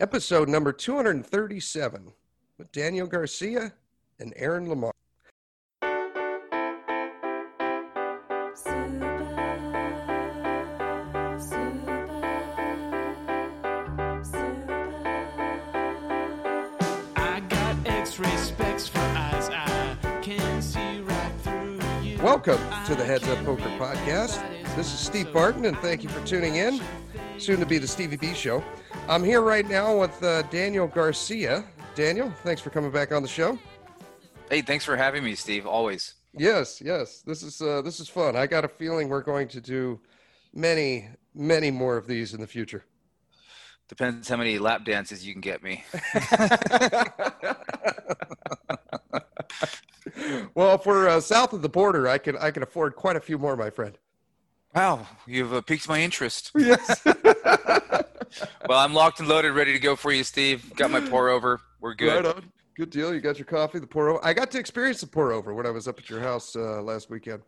Episode number 237 with Daniel Garcia and Aaron Lamar. Welcome to the Heads Up Poker Podcast. This is Steve Barton, and thank you for tuning in. Soon to be the Stevie B Show. I'm here right now with Daniel Garcia. Daniel, thanks for coming back on the show. Hey, thanks for having me, Steve. Always. Yes. This is fun. I got a feeling we're going to do many more of these in the future. Depends how many lap dances you can get me. Well, if we're south of the border, I can afford quite a few more, my friend. Wow, you've piqued my interest. Yes. Well, I'm locked and loaded, ready to go for you, Steve. Got my pour over. We're good. Right on. Good deal. You got your coffee, the pour over. I got to experience the pour over when I was up at your house last weekend.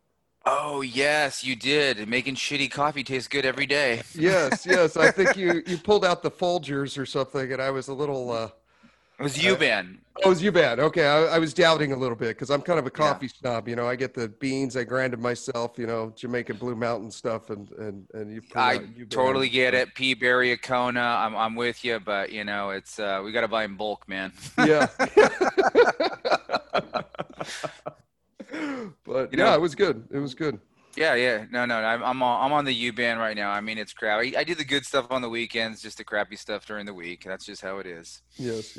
Oh, yes, you did. Making shitty coffee taste good every day. Yes. I think you pulled out the Folgers or something, and I was a little... It was U-Ban. Oh, it was U-Ban. Okay, I was doubting a little bit because I'm kind of a coffee snob. You know, I get the beans. I grinded myself, you know, Jamaican Blue Mountain stuff. And you. I totally get it. Peaberry, Akona. I'm with you. But, you know, it's we got to buy in bulk, man. Yeah. But, yeah, it was good. It was good. Yeah. No. I'm on the U-Ban right now. I mean, it's crap. I do the good stuff on the weekends, just the crappy stuff during the week. That's just how it is. Yes.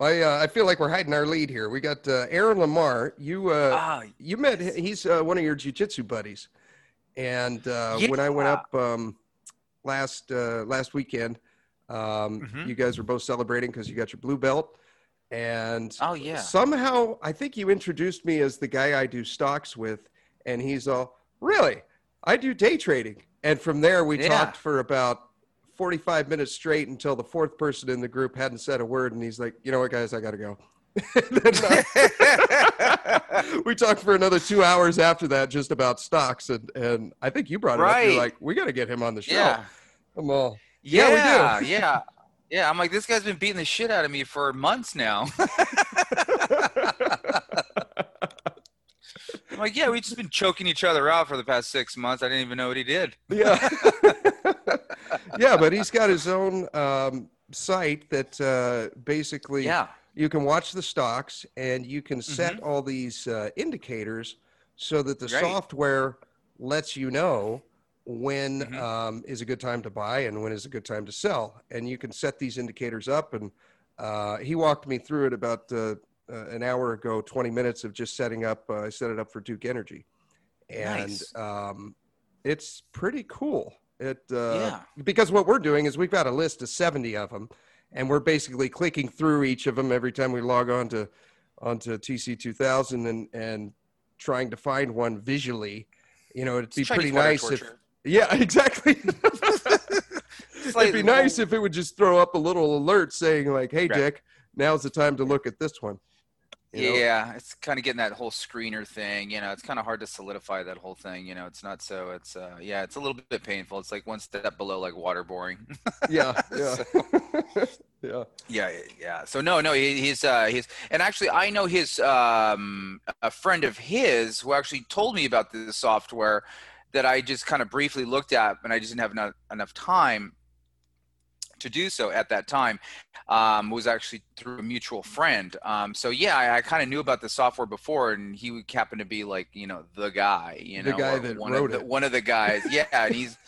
I feel like we're hiding our lead here. We got Aaron Lamar. You met. He's one of your Jiu-Jitsu buddies. And when I went up last weekend, you guys were both celebrating because you got your blue belt. And somehow I think you introduced me as the guy I do stocks with. And he's all, really? I do day trading. And from there, we talked for about 45 minutes straight until the fourth person in the group hadn't said a word. And he's like, you know what, guys, I got to go. We talked for another 2 hours after that just about stocks. And I think you brought it up. You're like, we got to get him on the show. Yeah. I'm all, we do. Yeah, I'm like, this guy's been beating the shit out of me for months now. I'm like, yeah, we've just been choking each other out for the past 6 months. I didn't even know what he did. Yeah. Yeah, but he's got his own site that basically you can watch the stocks and you can set all these indicators so that the software lets you know when is a good time to buy and when is a good time to sell. And you can set these indicators up. And he walked me through it about an hour ago, 20 minutes of just setting up. I set it up for Duke Energy, and it's pretty cool. Because what we're doing is we've got a list of 70 of them, and we're basically clicking through each of them every time we log on to onto TC2000 and trying to find one visually. You know, it'd be pretty nice if exactly. It'd be nice if it would just throw up a little alert saying like, "Hey, Dick, now's the time to look at this one." You know? It's kind of getting that whole screener thing. You know, it's kind of hard to solidify that whole thing. You know, it's not so. It's it's a little bit painful. It's like one step below like waterboarding. Yeah. So no, he's and actually I know his a friend of his who actually told me about this software that I just kind of briefly looked at, and I just didn't have enough time to do so at that time. Was actually through a mutual friend. I kind of knew about the software before, and he would happen to be like, you know, the guy, you know, the guy that wrote it. One of the guys. Yeah. And he's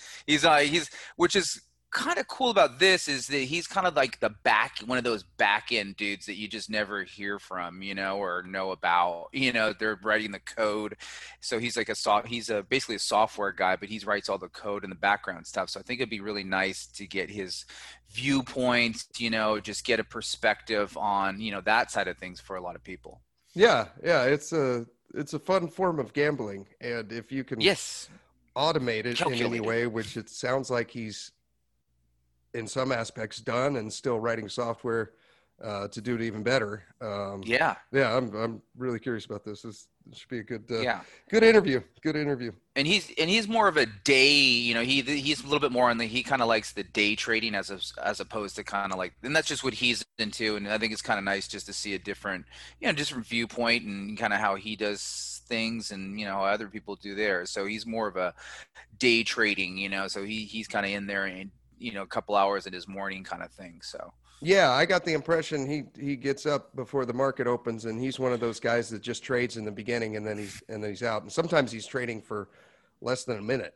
which is kind of cool about this is that he's kind of like one of those back end dudes that you just never hear from, you know, or know about, you know, they're writing the code. So he's like basically a software guy, but he writes all the code and the background stuff. So I think it'd be really nice to get his viewpoint, you know, just get a perspective on, you know, that side of things for a lot of people. Yeah. It's a fun form of gambling. And if you can automate it in any way, which it sounds like he's in some aspects done and still writing software to do it even better. I'm really curious about this. This should be a good interview. And he's more of a day, he's a little bit more on he kind of likes the day trading as opposed to kind of like, and that's just what he's into. And I think it's kind of nice just to see a different viewpoint and kind of how he does things and, how other people do theirs. So he's more of a day trading, so he's kind of in there and, a couple hours in his morning kind of thing. So. Yeah, I got the impression he gets up before the market opens, and he's one of those guys that just trades in the beginning, and then he's out. And sometimes he's trading for less than a minute,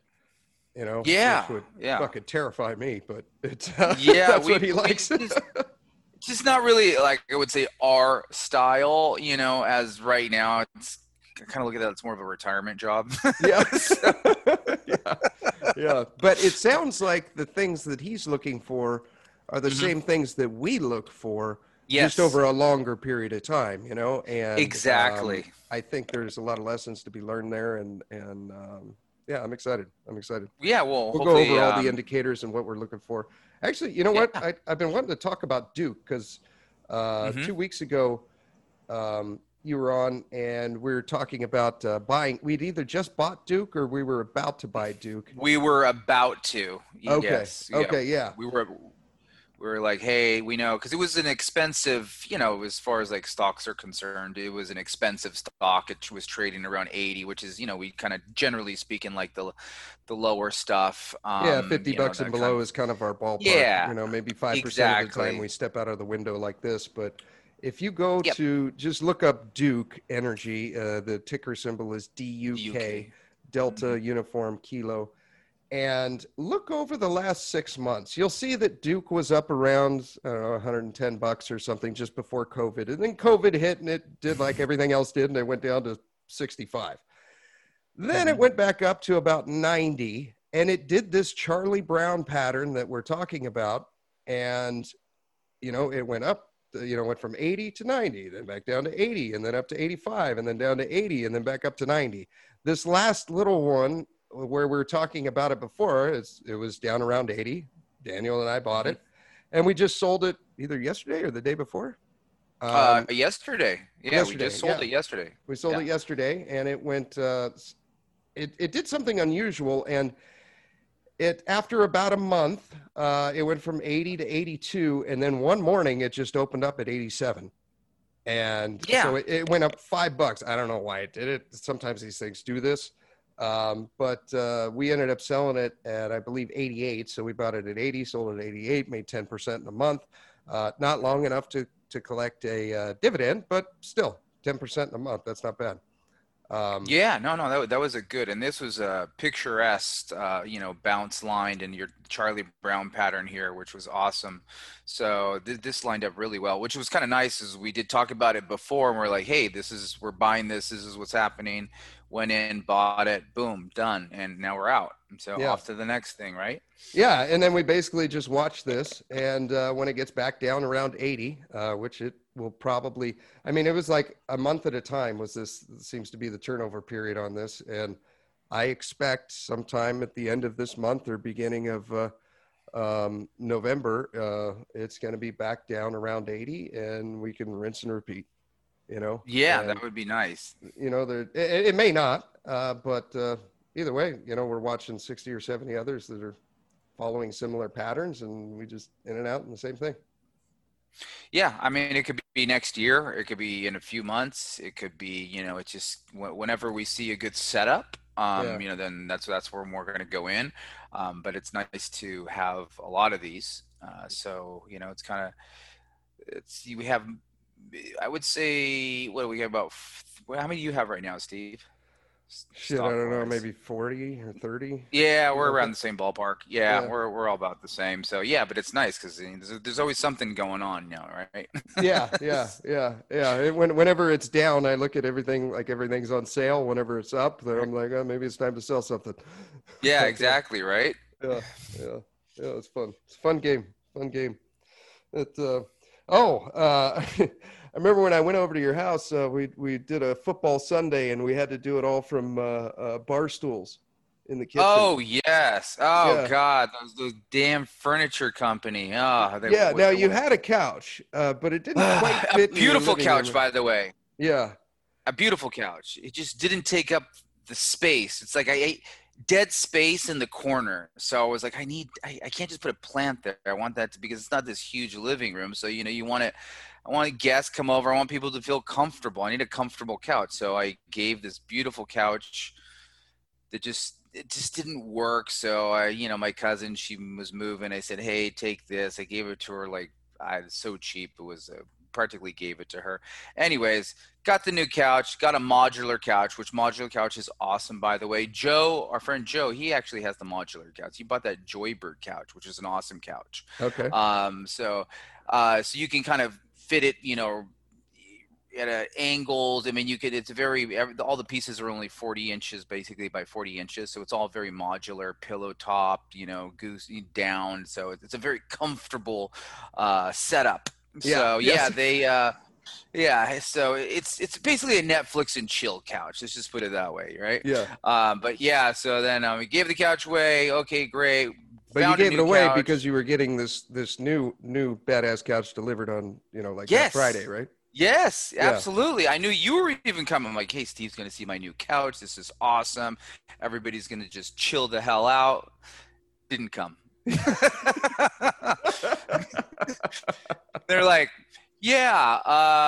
Yeah, which would fucking terrify me, but it's that's what he likes. It's just not really like I would say our style, as right now it's. I kind of look at that. It's more of a retirement job. But it sounds like the things that he's looking for are the same things that we look for, just over a longer period of time, And exactly, I think there's a lot of lessons to be learned there, and I'm excited. Yeah, well, we'll go over all the indicators and what we're looking for. Actually, what? I've been wanting to talk about Duke because 2 weeks ago. You were on, and we were talking about buying. We'd either just bought Duke, or we were about to buy Duke. We were about to. Yes. Okay. Yeah. We were like, hey, we know, because it was an expensive. As far as like stocks are concerned, it was an expensive stock. It was trading around 80, which is, we kind of generally speaking like the lower stuff. 50 bucks and below is kind of our ballpark. Yeah. Maybe 5% of the time we step out of the window like this, but. If you go to just look up Duke Energy, the ticker symbol is DUK, Delta Uniform Kilo, and look over the last 6 months. You'll see that Duke was up around $110 or something just before COVID. And then COVID hit, and it did like everything else did, and it went down to 65. Then it went back up to about 90, and it did this Charlie Brown pattern that we're talking about. And, it went up. Went from 80 to 90, then back down to 80, and then up to 85, and then down to 80, and then back up to 90. This last little one, where we were talking about it before, it was down around 80. Daniel and I bought it, and we just sold it either yesterday or the day before. Yesterday. Yeah, yesterday. We just sold it yesterday. We sold it yesterday, and it went it did something unusual, and it, after about a month, it went from 80 to 82, and then one morning it just opened up at 87, and so it went up $5. I don't know why it did it. Sometimes these things do this, but we ended up selling it at, I believe, 88. So we bought it at 80, sold it at 88, made 10% in a month. Not long enough to collect a dividend, but still 10% in a month. That's not bad. That was a good, and this was a picturesque, bounce lined and your Charlie Brown pattern here, which was awesome. So this lined up really well, which was kind of nice, as we did talk about it before, and we're like, hey, we're buying this. This is what's happening. Went in, bought it, boom, done. And now we're out. So off to the next thing, right? Yeah. And then we basically just watch this. And when it gets back down around 80, which it will probably, it was like a month at a time was this, seems to be the turnover period on this. And I expect sometime at the end of this month or beginning of November, it's going to be back down around 80, and we can rinse and repeat. That would be nice. It may not, but either way, we're watching 60 or 70 others that are following similar patterns, and we just in and out in the same thing. Yeah. It could be next year. It could be in a few months. It could be, it's just whenever we see a good setup, then that's where we're going to go in. But it's nice to have a lot of these. It's kind of, we have, I would say, what do we have about? How many do you have right now, Steve? Shit, I don't know, maybe 40 or 30. Yeah, we're around the same ballpark. Yeah, we're all about the same. So yeah, but it's nice because there's always something going on, right? Yeah. Whenever it's down, I look at everything like everything's on sale. Whenever it's up, then I'm like, oh, maybe it's time to sell something. Yeah, exactly, right? Yeah. It's fun. It's a fun game. I remember when I went over to your house, we did a football Sunday, and we had to do it all from bar stools in the kitchen. Oh, yes. Oh, yeah. God. Those damn furniture company. Oh, they, yeah. Now, you had a couch, but it didn't quite fit. A beautiful couch, by the way. Yeah. A beautiful couch. It just didn't take up the space. It's like I ate dead space in the corner. So I was like, I can't just put a plant there. I want that to, because it's not this huge living room. So, you know, you want it. I want guests come over. I want people to feel comfortable. I need a comfortable couch. So I gave this beautiful couch that just, it just didn't work. So I, you know, my cousin, she was moving. I said, hey, take this. I gave it to her. Like, it's so cheap. It was practically gave it to her. Anyways, got the new couch, got a modular couch, which modular couch is awesome, by the way. Joe, our friend Joe, he actually has the modular couch. He bought that Joybird couch, which is an awesome couch. Okay. So you can kind of fit it, you know, at angles. I mean, you could, it's very, all the pieces are only 40 inches basically by 40 inches. So it's all very modular, pillow topped, you know, goosey down. So it's a very comfortable setup. Yeah. So yes. So it's basically a Netflix and chill couch. Let's just put it that way. Right. Yeah. But yeah, so then we gave the couch away. Okay, great. But you gave it away because you were getting this new badass couch delivered on, you know, like Friday, right? Yes, absolutely. Yeah. I knew you were even coming. I'm like, hey, Steve's going to see my new couch. This is awesome. Everybody's going to just chill the hell out. Didn't come. They're like, yeah,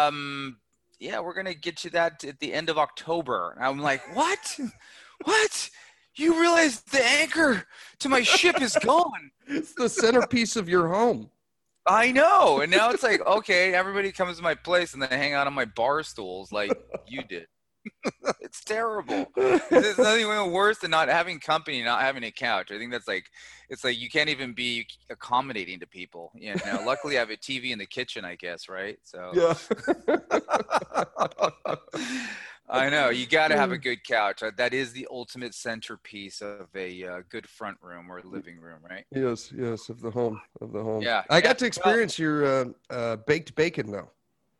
we're going to get you that at the end of October. And I'm like, what? What? You realize the anchor to my ship is gone. It's the centerpiece of your home. I know. And now it's like, okay, everybody comes to my place and they hang out on my bar stools like you did. It's terrible. There's nothing worse than not having company, not having a couch. I think that's like, it's like you can't even be accommodating to people. You know, luckily I have a TV in the kitchen, I guess, right? So yeah. I know. You got to have a good couch. That is the ultimate centerpiece of a good front room or living room, right? Yes, of the home. Yeah. I got to experience your baked bacon, though.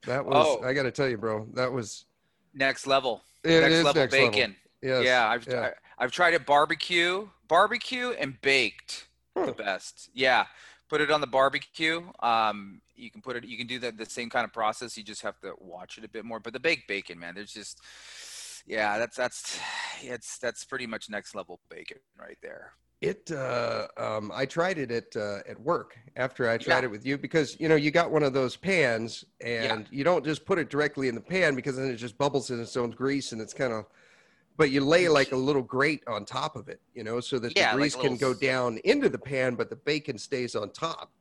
That was, I got to tell you, bro, that was next level. Next level bacon. Yes. Yeah. I've tried it barbecue and baked. Huh. The best. Yeah. Put it on the barbecue. You can put it. You can do the same kind of process. You just have to watch it a bit more. But the baked bacon, man, there's just, that's pretty much next level bacon right there. It. I tried it at work after I tried it with you, because you know you got one of those pans and you don't just put it directly in the pan, because then it just bubbles in its own grease and it's kind of. But you lay like a little grate on top of it, you know, so that the grease can go down into the pan, but the bacon stays on top.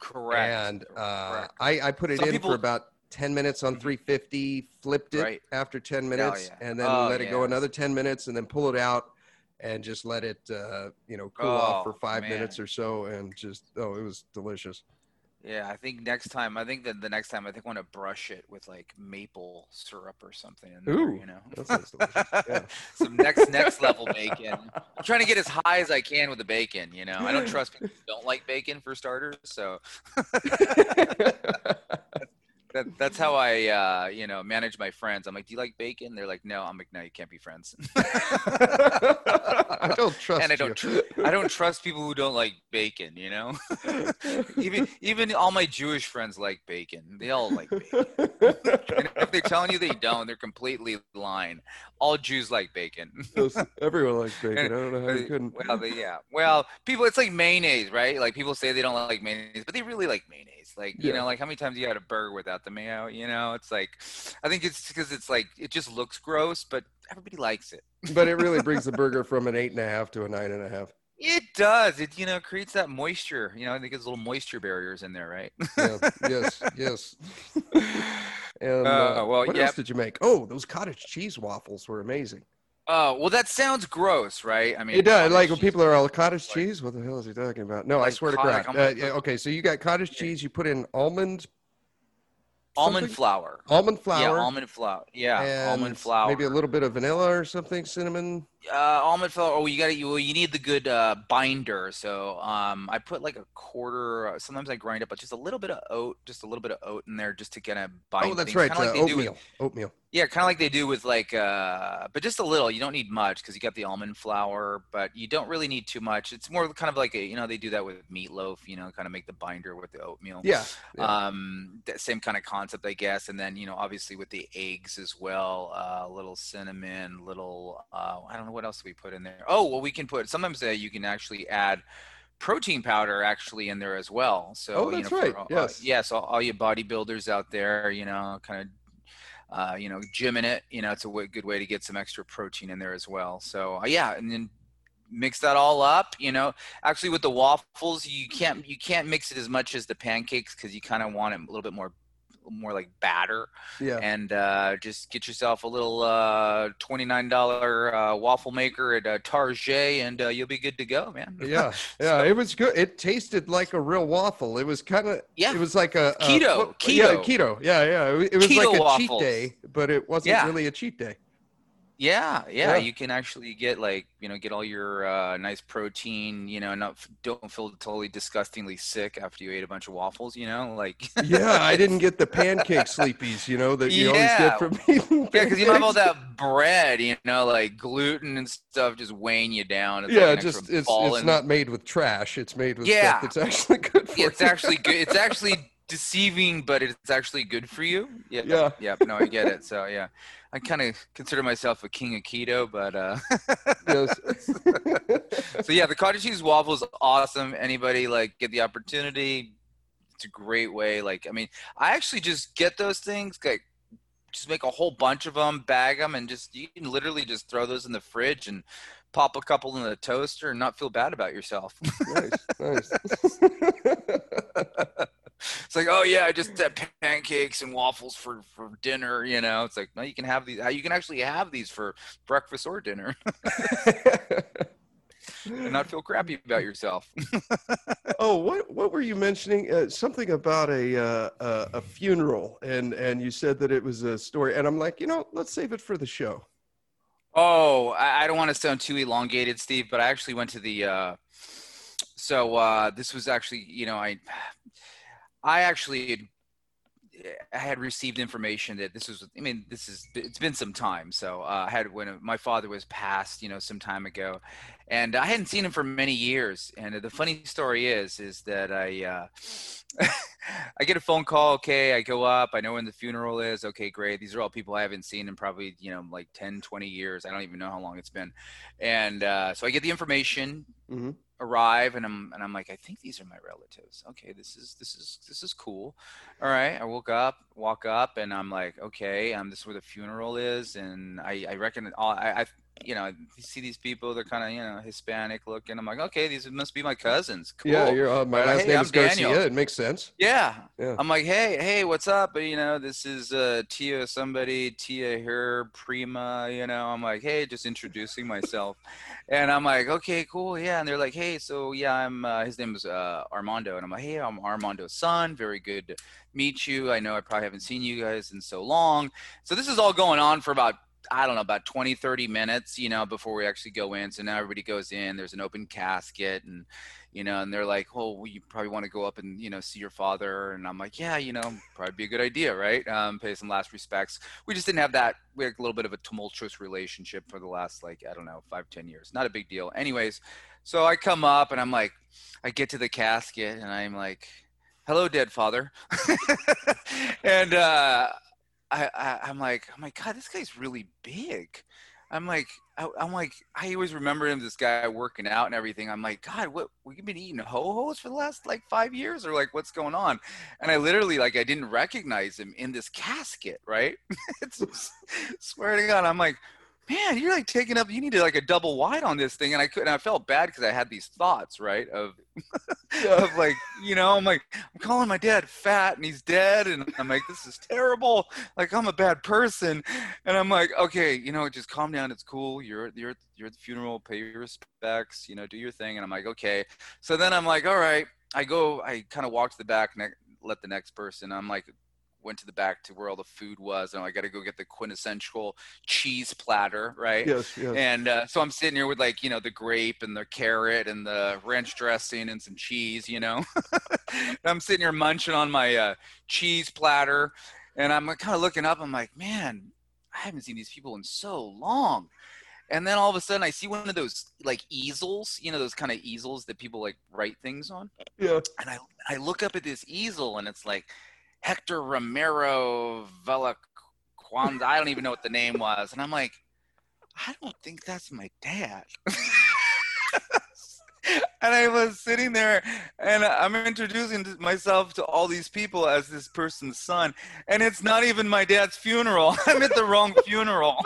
Correct. And Correct. I put it for about 10 minutes on 350, flipped it after 10 minutes, and then let it go another 10 minutes, and then pull it out and just let it, cool off for 5 minutes or so. And just, it was delicious. Yeah, I think I want to brush it with like maple syrup or something in there. Ooh, you know. That sounds delicious. Yeah. Some next level bacon. I'm trying to get as high as I can with the bacon, you know. I don't trust people who don't like bacon for starters, so that's how I manage my friends. I'm like, "Do you like bacon?" They're like, "No." I'm like, "No, you can't be friends." I don't trust and I don't you. I don't trust people who don't like bacon, you know? Even all my Jewish friends like bacon. They all like bacon. And if they're telling you they don't, they're completely lying. All Jews like bacon. Everyone likes bacon. I don't know how you couldn't. Well, people, it's like mayonnaise, right? Like people say they don't like mayonnaise, but they really like mayonnaise. Like, you know, like how many times you had a burger without the mayo, you know? It's like, I think it's because it's like, it just looks gross, but everybody likes it. But it really brings the burger from an 8.5 to a 9.5. It does. It, you know, creates that moisture. You know, I think there's little moisture barriers in there, right? Yeah. Yes. And what else did you make? Oh, those cottage cheese waffles were amazing. Oh, well, that sounds gross, right? I mean, it does. Like when people are all cottage cheese, what the hell is he talking about? No, like, I swear to God. Okay, so you got cottage cheese. You put in almond Almond flour. Maybe a little bit of vanilla or something, cinnamon. Almond flour. Oh, you need the good binder. So I put like a quarter. Sometimes I grind up, but just a little bit of oat in there, just to kind of bind. Oh, that's right. Like oatmeal. Yeah, kind of like they do with like, but just a little. You don't need much because you got the almond flour, but you don't really need too much. It's more kind of like they do that with meatloaf. Kind of make the binder with the oatmeal. Yeah. That same kind of concept, I guess. And then obviously with the eggs as well, a little cinnamon, little I don't know what else we put in there. Oh, well, we can put sometimes you can actually add protein powder actually in there as well. So that's right. Yes. So all you bodybuilders out there, kind of. Gymming it, it's a good way to get some extra protein in there as well. So and then mix that all up. Actually with the waffles, you can't mix it as much as the pancakes because you kind of want it a little bit more like batter. Yeah. And just get yourself a little $29 waffle maker at Target, and you'll be good to go, man. Yeah. Yeah, so, it was good. It tasted like a real waffle. It was kind of it was like a keto. Keto. Yeah. It was keto like a waffles. Cheat day, but it wasn't really a cheat day. Yeah. You can actually get get all your nice protein, don't feel totally disgustingly sick after you ate a bunch of waffles, Yeah, I didn't get the pancake sleepies, that you always get from eating. Yeah, because you have all that bread, gluten and stuff just weighing you down. It's it's not made with trash. It's made with stuff that's actually good for you. It's actually good. It's actually deceiving, but it's actually good for you. No, I get it. So I kind of consider myself a king of keto, but so the cottage cheese waffle is awesome. Anybody get the opportunity, it's a great way. I actually just get those things, just make a whole bunch of them, bag them, and just you can literally just throw those in the fridge and pop a couple in the toaster and not feel bad about yourself. Nice. It's like, oh yeah, I just had pancakes and waffles for dinner, It's like, no, you can have these. You can actually have these for breakfast or dinner, and not feel crappy about yourself. Oh, what were you mentioning? Something about a funeral, and you said that it was a story, and I'm like, let's save it for the show. Oh, I don't want to sound too elongated, Steve, but I actually went to the. This was actually, I actually had received information that it's been some time. So I had, when my father was passed, some time ago, and I hadn't seen him for many years. And the funny story is that I get a phone call. Okay. I go up, I know when the funeral is. Okay, great. These are all people I haven't seen in probably, 10, 20 years. I don't even know how long it's been. And so I get the information. Mm-hmm. Arrive, and I'm like, I think these are my relatives. Okay, this is cool. All right, I walk up, and I'm like, okay, this is where the funeral is, and I reckon I see these people. They're kind of Hispanic looking. I'm like, okay, these must be my cousins. Cool. Yeah, you're my last name is Garcia. Daniel. It makes sense. Yeah. I'm like, hey, what's up? But this is Tia somebody, Tia her prima. I'm like, hey, just introducing myself, and I'm like, okay, cool, yeah. And they're like, hey, so yeah, I'm his name is Armando, and I'm like, hey, I'm Armando's son. Very good to meet you. I know I probably haven't seen you guys in so long. So this is all going on for about 20, 30 minutes, before we actually go in. So now everybody goes in, there's an open casket and, and they're like, oh, well, you probably want to go up and, see your father. And I'm like, yeah, probably be a good idea. Right. Pay some last respects. We just didn't have that. We had a little bit of a tumultuous relationship for the last, 5, 10 years, not a big deal. Anyways. So I come up and I'm like, I get to the casket and I'm like, hello, dead father. And, I'm like, God, this guy's really big. I'm like, I always remember him, this guy working out and everything. I'm like, God, what, we've been eating ho-hos for the last 5 years, or what's going on? And I literally, I didn't recognize him in this casket, right? It's, swear to God, I'm like, man, you're you need to a double wide on this thing. And I felt bad because I had these thoughts, right? I'm calling my dad fat and he's dead. And I'm like, this is terrible. I'm a bad person. And I'm like, okay, just calm down. It's cool. You're at the funeral, pay your respects, do your thing. And I'm like, okay. So then I'm like, all right, I kind of walk to the back and I let the next person. I'm like, went to the back to where all the food was, and I got to go get the quintessential cheese platter, right? Yes, yes. And so I'm sitting here with, like, you know, the grape and the carrot and the ranch dressing and some cheese, you know. I'm sitting here munching on my cheese platter, and I'm kind of looking up. I'm like, man, I haven't seen these people in so long. And then all of a sudden I see one of those, like, easels, you know, those kind of easels that people, like, write things on. Yeah. And I look up at this easel, and it's like Hector Romero Velaquanda. I don't even know what the name was. And I'm like, I don't think that's my dad. And I was sitting there, and I'm introducing myself to all these people as this person's son. And it's not even my dad's funeral. I'm at the wrong funeral.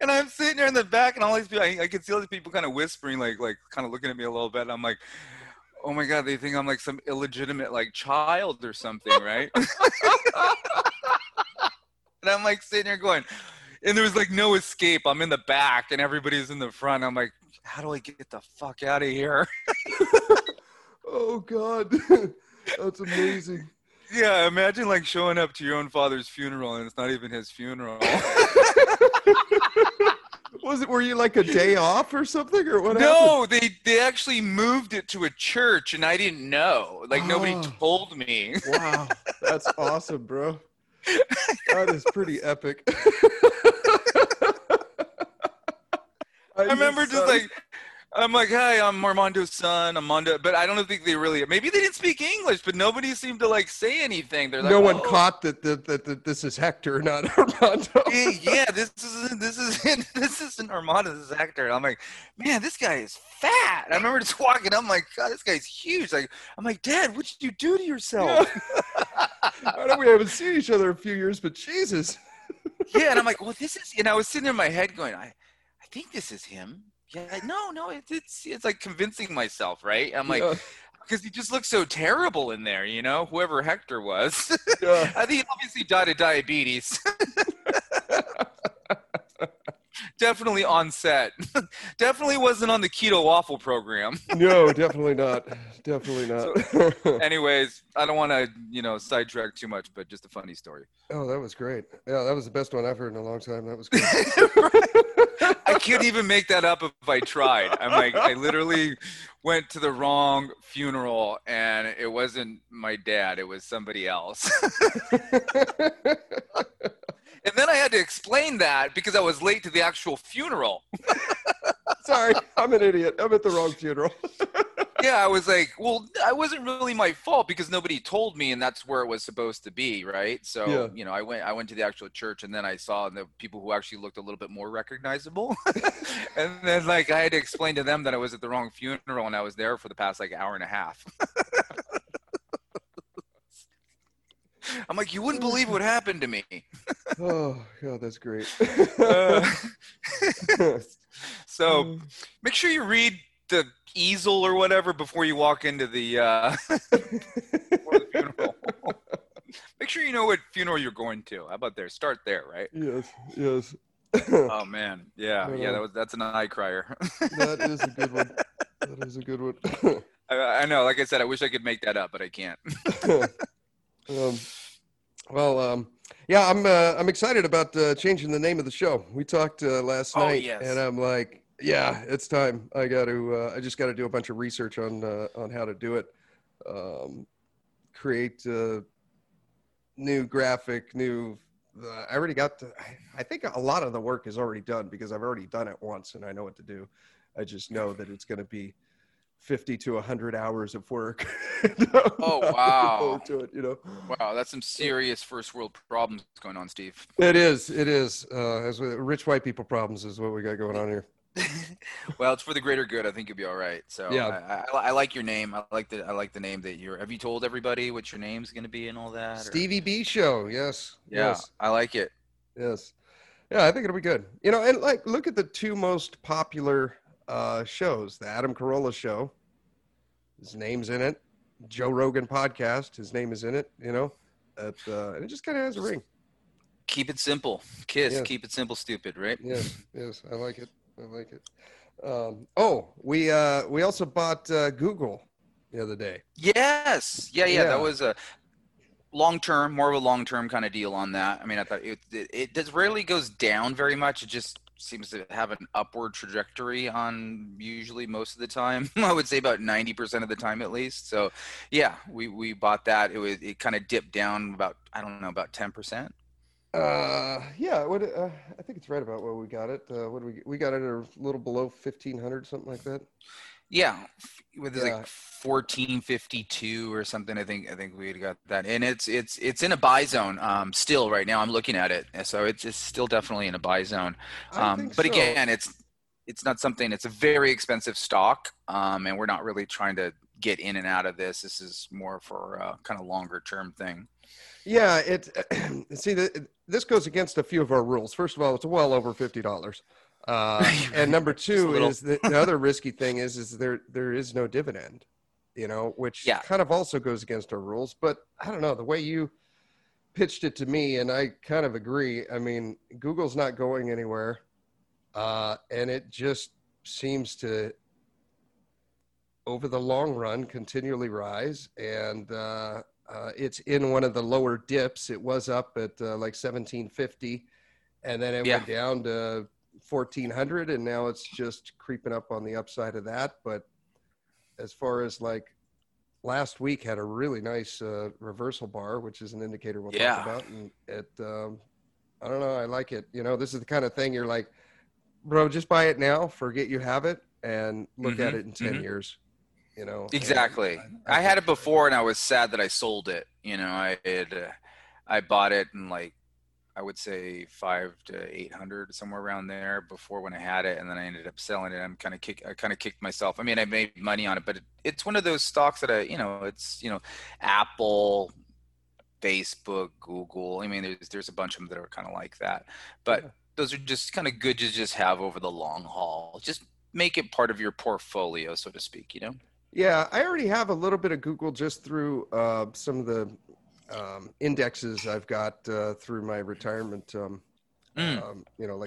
And I'm sitting there in the back, and all these people, I could see all these people kind of whispering, like kind of looking at me a little bit. And I'm like, oh my God, they think I'm like some illegitimate, like, child or something, right? And I'm like sitting there going, and there was like no escape. I'm in the back and everybody's in the front. I'm like, how do I get the fuck out of here? Oh God, that's amazing. Yeah, imagine like showing up to your own father's funeral and it's not even his funeral. Was it? Were you like a day off or something, or what? No, they actually moved it to a church, and I didn't know. Like nobody told me. Wow, that's awesome, bro. That is pretty epic. I remember just like. I'm like, hey, I'm Armando's son, Armando. But I don't think they really, maybe they didn't speak English, but nobody seemed to like say anything. They're like, no one caught that this is Hector, not Armando. Yeah, this isn't Armando, this is Hector. And I'm like, man, this guy is fat. I remember just walking up, I'm like, God, this guy's huge. Like, I'm like, Dad, what did you do to yourself? Yeah. I know we haven't seen each other in a few years, but Jesus. Yeah, and I'm like, well, this is, and I was sitting there in my head going, I think this is him. Yeah, no, it's like convincing myself, right? I'm like, because he just looked so terrible in there, you know, whoever Hector was. Yeah. I think he obviously died of diabetes. Definitely on set. Definitely wasn't on the keto waffle program. No, definitely not. Definitely not. So, anyways, I don't want to, you know, sidetrack too much, but just a funny story. Oh, that was great. Yeah, that was the best one I've heard in a long time. That was great. Right? I can't even make that up if I tried. I'm like, I literally went to the wrong funeral, and it wasn't my dad. It was somebody else. And then I had to explain that because I was late to the actual funeral. Sorry, I'm an idiot. I'm at the wrong funeral. Yeah, I was like, well, I wasn't really my fault because nobody told me, and that's where it was supposed to be, right? So, yeah. You know, I went to the actual church, and then I saw the people who actually looked a little bit more recognizable. And then, like, I had to explain to them that I was at the wrong funeral, and I was there for the past, like, hour and a half. I'm like, you wouldn't believe what happened to me. Oh, God, that's great. So make sure you read the easel or whatever before you walk into the, the funeral. Make sure you know what funeral you're going to. How about there? Start there, right? Yes, yes. Oh, man. Yeah, yeah, that's an eye crier. That is a good one. That is a good one. I know. Like I said, I wish I could make that up, but I can't. Yeah, I'm excited about changing the name of the show. We talked last night, yes. And I'm like, yeah, it's time. I just got to do a bunch of research on how to do it. Create a new graphic, I already got to, I think a lot of the work is already done because I've already done it once and I know what to do. I just know that it's going to be 50 to 100 hours of work. Oh, wow. To it, you know? Wow, that's some serious first world problems going on, Steve. It is. Rich white people problems is what we got going on here. Well, it's for the greater good. I think you'll be all right. So yeah. I like your name. I like the name that you're – have you told everybody what your name's going to be and all that? Stevie B Show, yes. Yeah, yes. I like it. Yes. Yeah, I think it'll be good. You know, and like look at the two most popular – shows. The Adam Carolla Show, his name's in it. Joe Rogan Podcast, his name is in it, you know. And it just kind of has a ring. Keep it simple. KISS, yes. Keep it simple, stupid, right? Yes, I like it. I like it. We also bought Google. the other day. Yes. Yeah. That was a long-term, more of a long-term kind of deal on that. I mean, I thought it rarely goes down very much. It just seems to have an upward trajectory on usually most of the time. I would say about 90% of the time at least. So yeah, we bought that. It kind of dipped down about, I don't know, about 10%. I think it's right about where we got it. We got it a little below 1,500, something like that. Yeah, with like 1,452 or something. I think we got that, and it's in a buy zone still right now. I'm looking at it, so it's still definitely in a buy zone. Again, it's not something. It's a very expensive stock, and we're not really trying to get in and out of this. This is more for a kind of longer term thing. Yeah, this goes against a few of our rules. First of all, it's well over $50. And number two is the other risky thing is there is no dividend, which kind of also goes against our rules, but I don't know, the way you pitched it to me, and I kind of agree. I mean, Google's not going anywhere. And it just seems to, over the long run, continually rise. And, it's in one of the lower dips. It was up at like 1750, and then it went down to 1400, and now it's just creeping up on the upside of that. But as far as like last week had a really nice reversal bar, which is an indicator we'll talk about. And it, I don't know. I like it. This is the kind of thing you're like, bro, just buy it now, forget you have it, and look at it in 10 years. Exactly. I had it before, and I was sad that I sold it. I bought it in like, I would say 500 to 800, somewhere around there before when I had it, and then I ended up selling it. I kind of kicked myself. I mean, I made money on it, but it's one of those stocks that Apple, Facebook, Google. I mean, there's a bunch of them that are kind of like that, but those are just kind of good to just have over the long haul. Just make it part of your portfolio, so to speak. Yeah, I already have a little bit of Google just through some of the indexes I've got through my retirement, like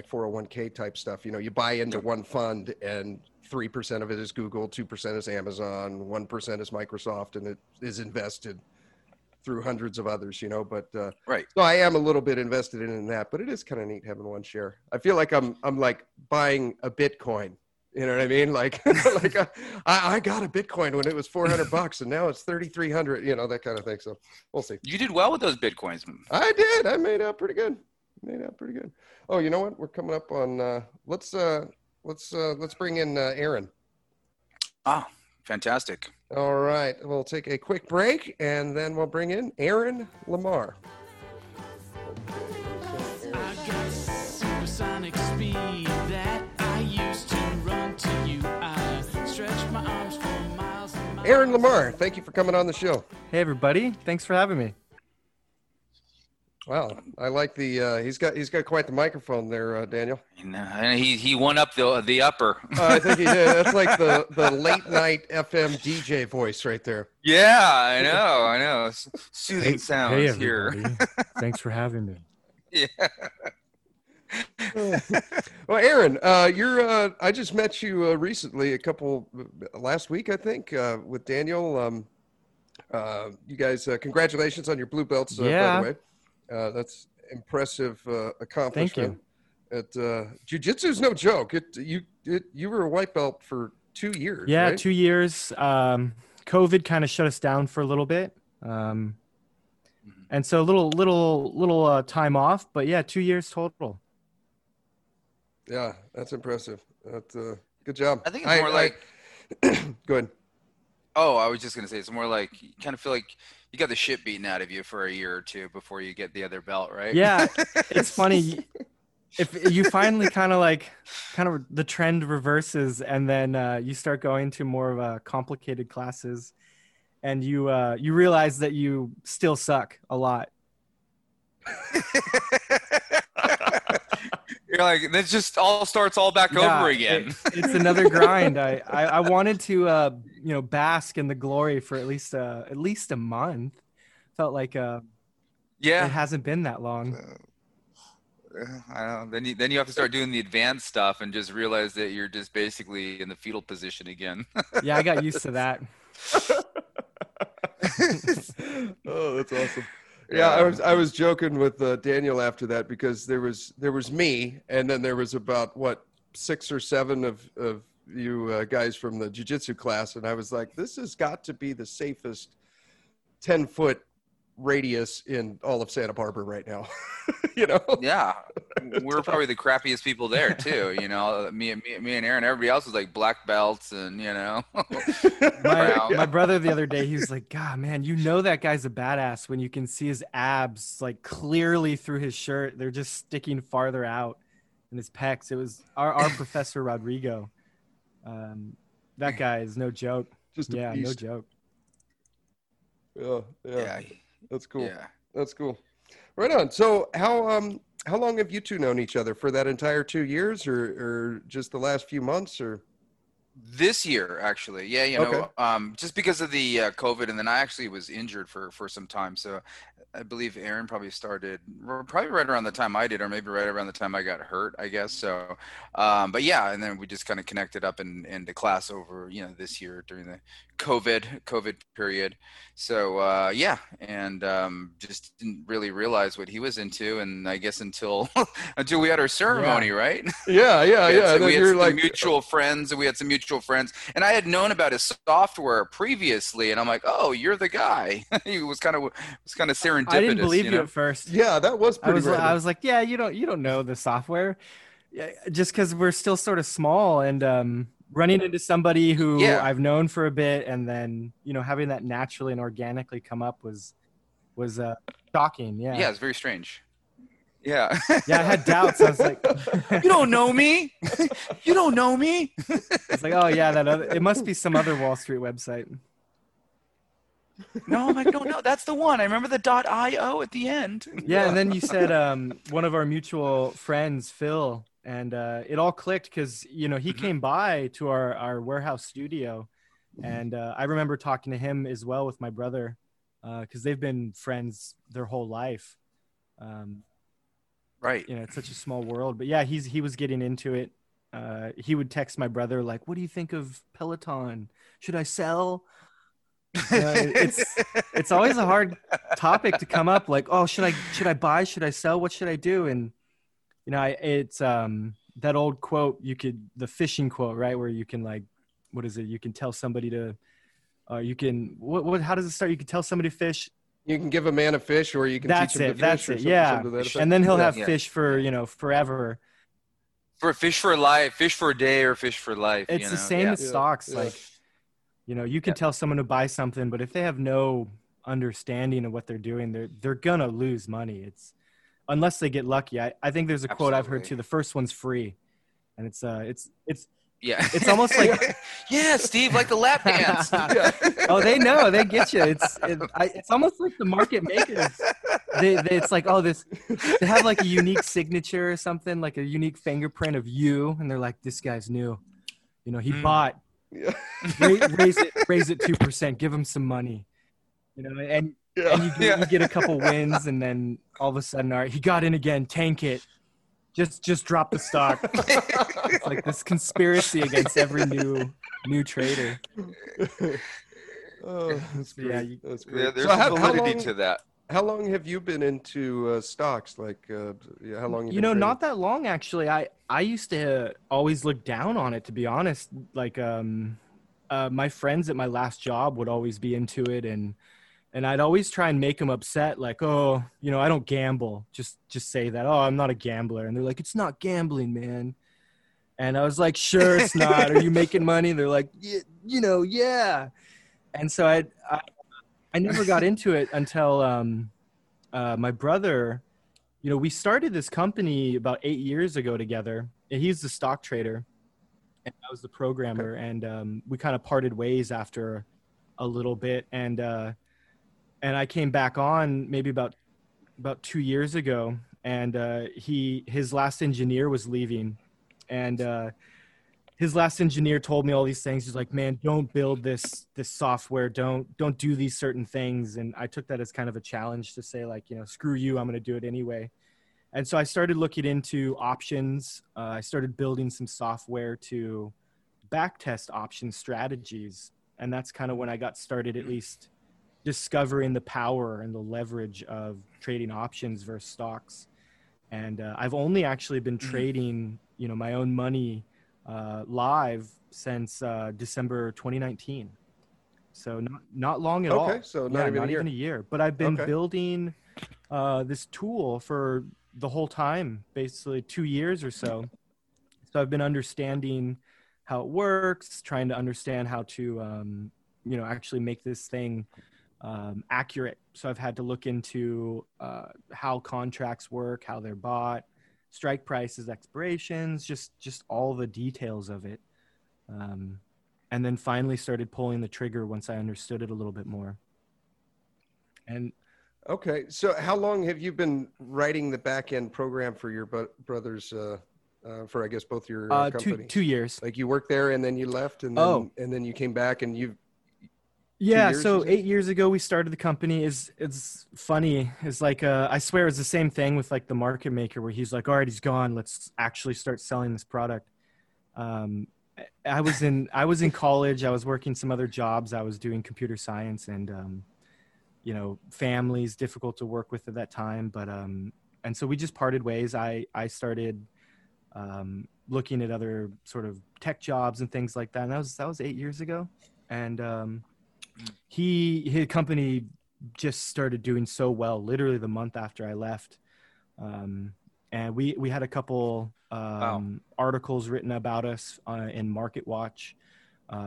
401k type stuff. You buy into one fund and 3% of it is Google, 2% is Amazon, 1% is Microsoft, and it is invested through hundreds of others, but right. So I am a little bit invested in that, but it is kind of neat having one share. I feel like I'm like buying a Bitcoin. You know what I mean? Like, I got a Bitcoin when it was $400, and now it's 3,300. That kind of thing. So we'll see. You did well with those Bitcoins. I did. I made out pretty good. Oh, you know what? We're coming up on. Let's bring in Aaron. Ah, fantastic. All right, we'll take a quick break, and then we'll bring in Aaron Lamar. I got supersonic speed that I used to. Aaron Lamar, thank you for coming on the show. Hey, everybody. Thanks for having me. Wow. I like the he's got quite the microphone there, Daniel. And he won up the upper. I think he did. That's like the late night FM DJ voice right there. Yeah, I know. Soothing sounds here. Thanks for having me. Yeah. Well, Aaron, I just met you recently, last week, I think, with Daniel. You guys, congratulations on your blue belts, by the way. That's impressive accomplishment. Thank you. Jiu-Jitsu is no joke. You were a white belt for 2 years, right? 2 years. COVID kind of shut us down for a little bit. And so little time off, but 2 years total. Yeah, that's impressive. That's good job. I think it's more go ahead. Oh, I was just going to say, it's more like you kind of feel like you got the shit beaten out of you for a year or two before you get the other belt, right? Yeah, it's funny. If you finally kind of the trend reverses, and then you start going to more of complicated classes, and you realize that you still suck a lot. You're like, this just all starts all back over again. It's another grind. I wanted to bask in the glory for at least a month. Felt like it hasn't been that long. I don't know. Then you have to start doing the advanced stuff and just realize that you're just basically in the fetal position again. Yeah, I got used to that. Oh, that's awesome. Yeah, I was joking with Daniel after that, because there was me, and then there was about six or seven of you guys from the jiu-jitsu class, and I was like, this has got to be the safest 10-foot radius in all of Santa Barbara right now. You know? Yeah, we're probably the crappiest people there too. You know, me and Aaron. Everybody else was like black belts, and you know. My brother the other day, he was like, "God, man, you know that guy's a badass when you can see his abs like clearly through his shirt. They're just sticking farther out, and his pecs." It was our professor Rodrigo. That guy is no joke. Just a beast. No joke. Yeah. That's cool. Yeah. That's cool. Right on. So how long have you two known each other? For that entire 2 years, or just the last few months, or? This year, actually. Yeah. You know, okay. Just because of the COVID, and then I actually was injured for some time. So I believe Aaron probably started right around the time I did, or maybe right around the time I got hurt, I guess. So, but yeah. And then we just kind of connected up into class over, you know, this year during the COVID period. So, yeah. And, just didn't really realize what he was into. And I guess until we had our ceremony, right? Yeah. Yeah. Yeah. We had like mutual friends, and we had some mutual friends, and I had known about his software previously, and I'm like, oh, you're the guy. He was kind of serendipitous. I didn't believe you at first. Yeah, that was pretty random. I was like, yeah, you don't know the software. Yeah, just because we're still sort of small, and running into somebody who I've known for a bit, and then, you know, having that naturally and organically come up was shocking. Yeah. Yeah, it's very strange. Yeah. Yeah, I had doubts. I was like, you don't know me? You don't know me? It's like, oh yeah, it must be some other Wall Street website. No, I'm like, no, that's the one. I remember the .io at the end. Yeah, and then you said one of our mutual friends, Phil, and it all clicked, because, you know, he came by to our warehouse studio, and I remember talking to him as well with my brother, because they've been friends their whole life. Right. You know, it's such a small world, but yeah, he was getting into it. He would text my brother like, what do you think of Peloton? Should I sell? It's always a hard topic to come up. Like, oh, should I buy? Should I sell? What should I do? And, you know, it's that old quote, the fishing quote, right? Where you can like, what is it? You can tell somebody to, how does it start? You can tell somebody to fish. You can give a man a fish, or you can teach him to fish. That's it. Yeah. And then he'll have fish for, you know, forever. For fish for life, fish for a day, or fish for life. It's the same as stocks. Like, you know, you can tell someone to buy something, but if they have no understanding of what they're doing, they're going to lose money. It's unless they get lucky. I think there's a quote I've heard too. The first one's free. And it's yeah, it's almost like Steve, like the lap dance. Oh, they know, they get you. It's almost like the market makers. It's like, oh, they have like a unique signature or something, like a unique fingerprint of you, and they're like, this guy's new. You know, he bought. Yeah. raise it 2%. Give him some money. You know, and you get a couple wins, and then all of a sudden, all right, he got in again. Tank it. Just drop the stock. It's like this conspiracy against every new trader. Oh, that's great. Yeah, that's great. Yeah, there's validity to that. How long have you been into stocks? Like, how long? You know, trading? Not that long, actually. I used to always look down on it, to be honest. Like, my friends at my last job would always be into it, and I'd always try and make them upset, like, oh, you know, I don't gamble. Just say that, oh, I'm not a gambler. And they're like, it's not gambling, man. And I was like, sure, it's not. Are you making money? And they're like, yeah, you know, yeah. And so I never got into it until my brother, you know, we started this company about 8 years ago together. He's the stock trader, and I was the programmer. Okay. And we kind of parted ways after a little bit. And I came back on maybe about 2 years ago, and his last engineer was leaving, and his last engineer told me all these things. He's like, man, don't build this software. Don't do these certain things. And I took that as kind of a challenge to say, like, you know, screw you, I'm going to do it anyway. And so I started looking into options. I started building some software to backtest option strategies. And that's kind of when I got started, at least discovering the power and the leverage of trading options versus stocks. And I've only actually been trading, you know, my own money live since December 2019. So not long at all. Okay, so not even a year. But I've been building this tool for the whole time, basically 2 years or so. So I've been understanding how it works, trying to understand how to, you know, actually make this thing accurate. So I've had to look into how contracts work, how they're bought, strike prices, expirations, just all the details of it. And then finally started pulling the trigger once I understood it a little bit more. And okay, so how long have you been writing the back end program for your brother's, for I guess both your companies? 2 years. Like you worked there and then you left and then and then you came back and you've. Yeah, so 8 years ago we started the company. It's funny. It's like I swear it's the same thing with like the market maker where he's like, all right, he's gone. Let's actually start selling this product. I was in college. I was working some other jobs. I was doing computer science and, you know, families difficult to work with at that time. But and so we just parted ways. I started looking at other sort of tech jobs and things like that. And that was 8 years ago. And his company just started doing so well, literally the month after I left. And we had a couple articles written about us in MarketWatch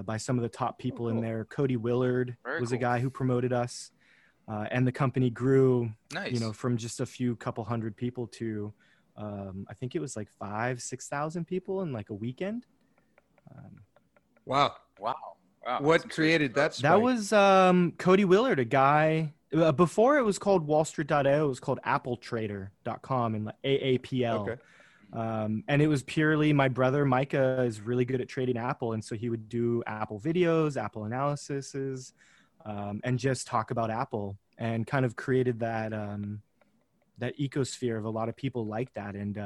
by some of the top people in there. Cody Willard was a guy who promoted us, and the company grew, you know, from just a couple hundred people to, I think it was like 5,000-6,000 people in like a weekend. Wow. What created that spike? That was Cody Willard, a guy. Before it was called WallStreet.io, it was called AppleTrader.com and AAPL. Okay. And it was purely my brother, Micah, is really good at trading Apple. And so he would do Apple videos, Apple analyses, and just talk about Apple and kind of created that that ecosphere of a lot of people like that. And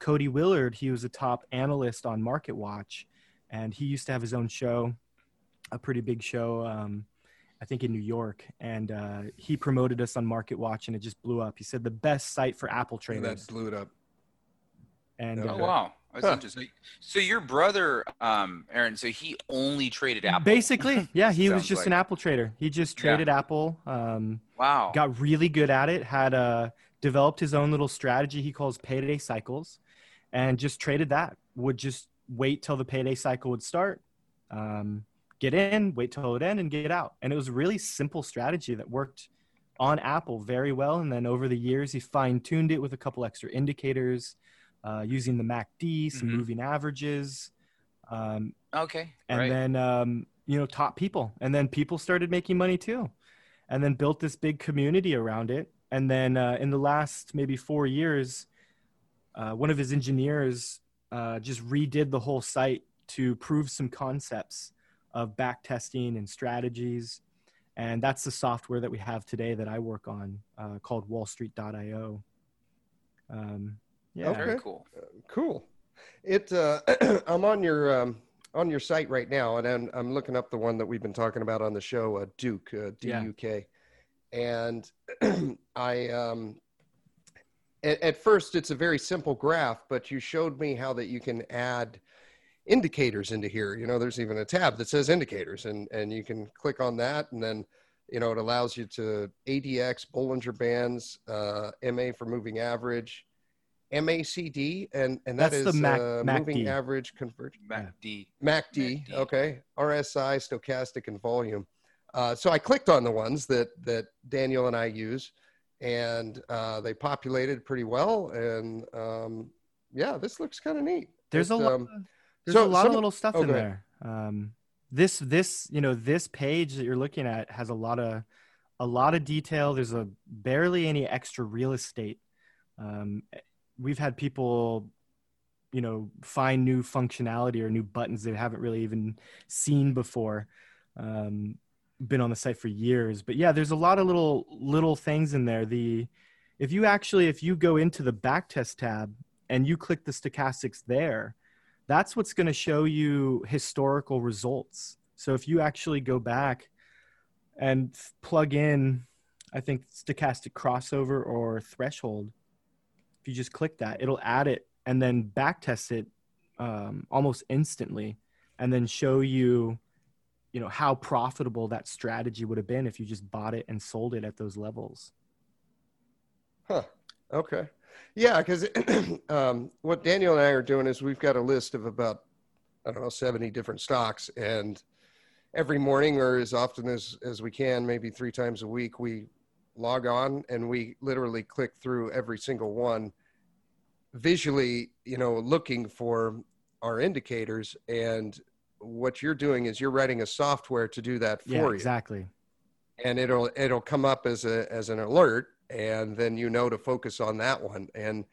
Cody Willard, he was a top analyst on MarketWatch, and he used to have his own show, a pretty big show, I think in New York, and he promoted us on MarketWatch, and it just blew up. He said the best site for Apple traders. And that blew it up. And that's interesting. So your brother, Aaron, so he only traded Apple. Basically, yeah, he was just an Apple trader. He just traded Apple. Got really good at it. Had developed his own little strategy he calls payday cycles, and just traded that. Would just wait till the payday cycle would start. Get in, wait till it end, and get out. And it was a really simple strategy that worked on Apple very well. And then over the years, he fine-tuned it with a couple extra indicators, using the MACD, some moving averages. And then, you know, taught people. And then people started making money too. And then built this big community around it. And then in the last maybe 4 years, one of his engineers just redid the whole site to prove some concepts of back testing and strategies. And that's the software that we have today that I work on, called WallStreet.io. Very cool. Cool. It I'm on your site right now, and I'm looking up the one that we've been talking about on the show, Duke, D-U-K. Yeah. And I at first it's a very simple graph, but you showed me how that you can add indicators into here. You know, there's even a tab that says indicators, and you can click on that, and then, you know, it allows you to ADX, Bollinger Bands, MA for moving average, MACD, and that's the moving average convergence. MACD. Okay. RSI, stochastic, and volume. So I clicked on the ones that Daniel and I use, and they populated pretty well, and this looks kind of neat. There's a lot of little stuff in there. This you know, this page that you're looking at has a lot of detail. There's barely any extra real estate. We've had people, you know, find new functionality or new buttons they haven't really even seen before. Been on the site for years, but yeah, there's a lot of little things in there. If you go into the backtest tab and you click the stochastics there, that's what's going to show you historical results. So if you actually go back and plug in, I think, stochastic crossover or threshold. If you just click that, it'll add it and then back test it almost instantly, and then show you, you know, how profitable that strategy would have been if you just bought it and sold it at those levels. Huh. Okay. Yeah. Cause what Daniel and I are doing is we've got a list of about, 70 different stocks, and every morning, or as often as we can, maybe 3 times a week, we log on and we literally click through every single one visually, you know, looking for our indicators. And what you're doing is you're writing a software to do that for you. Exactly. And it'll come up as an alert, and then you know to focus on that one. And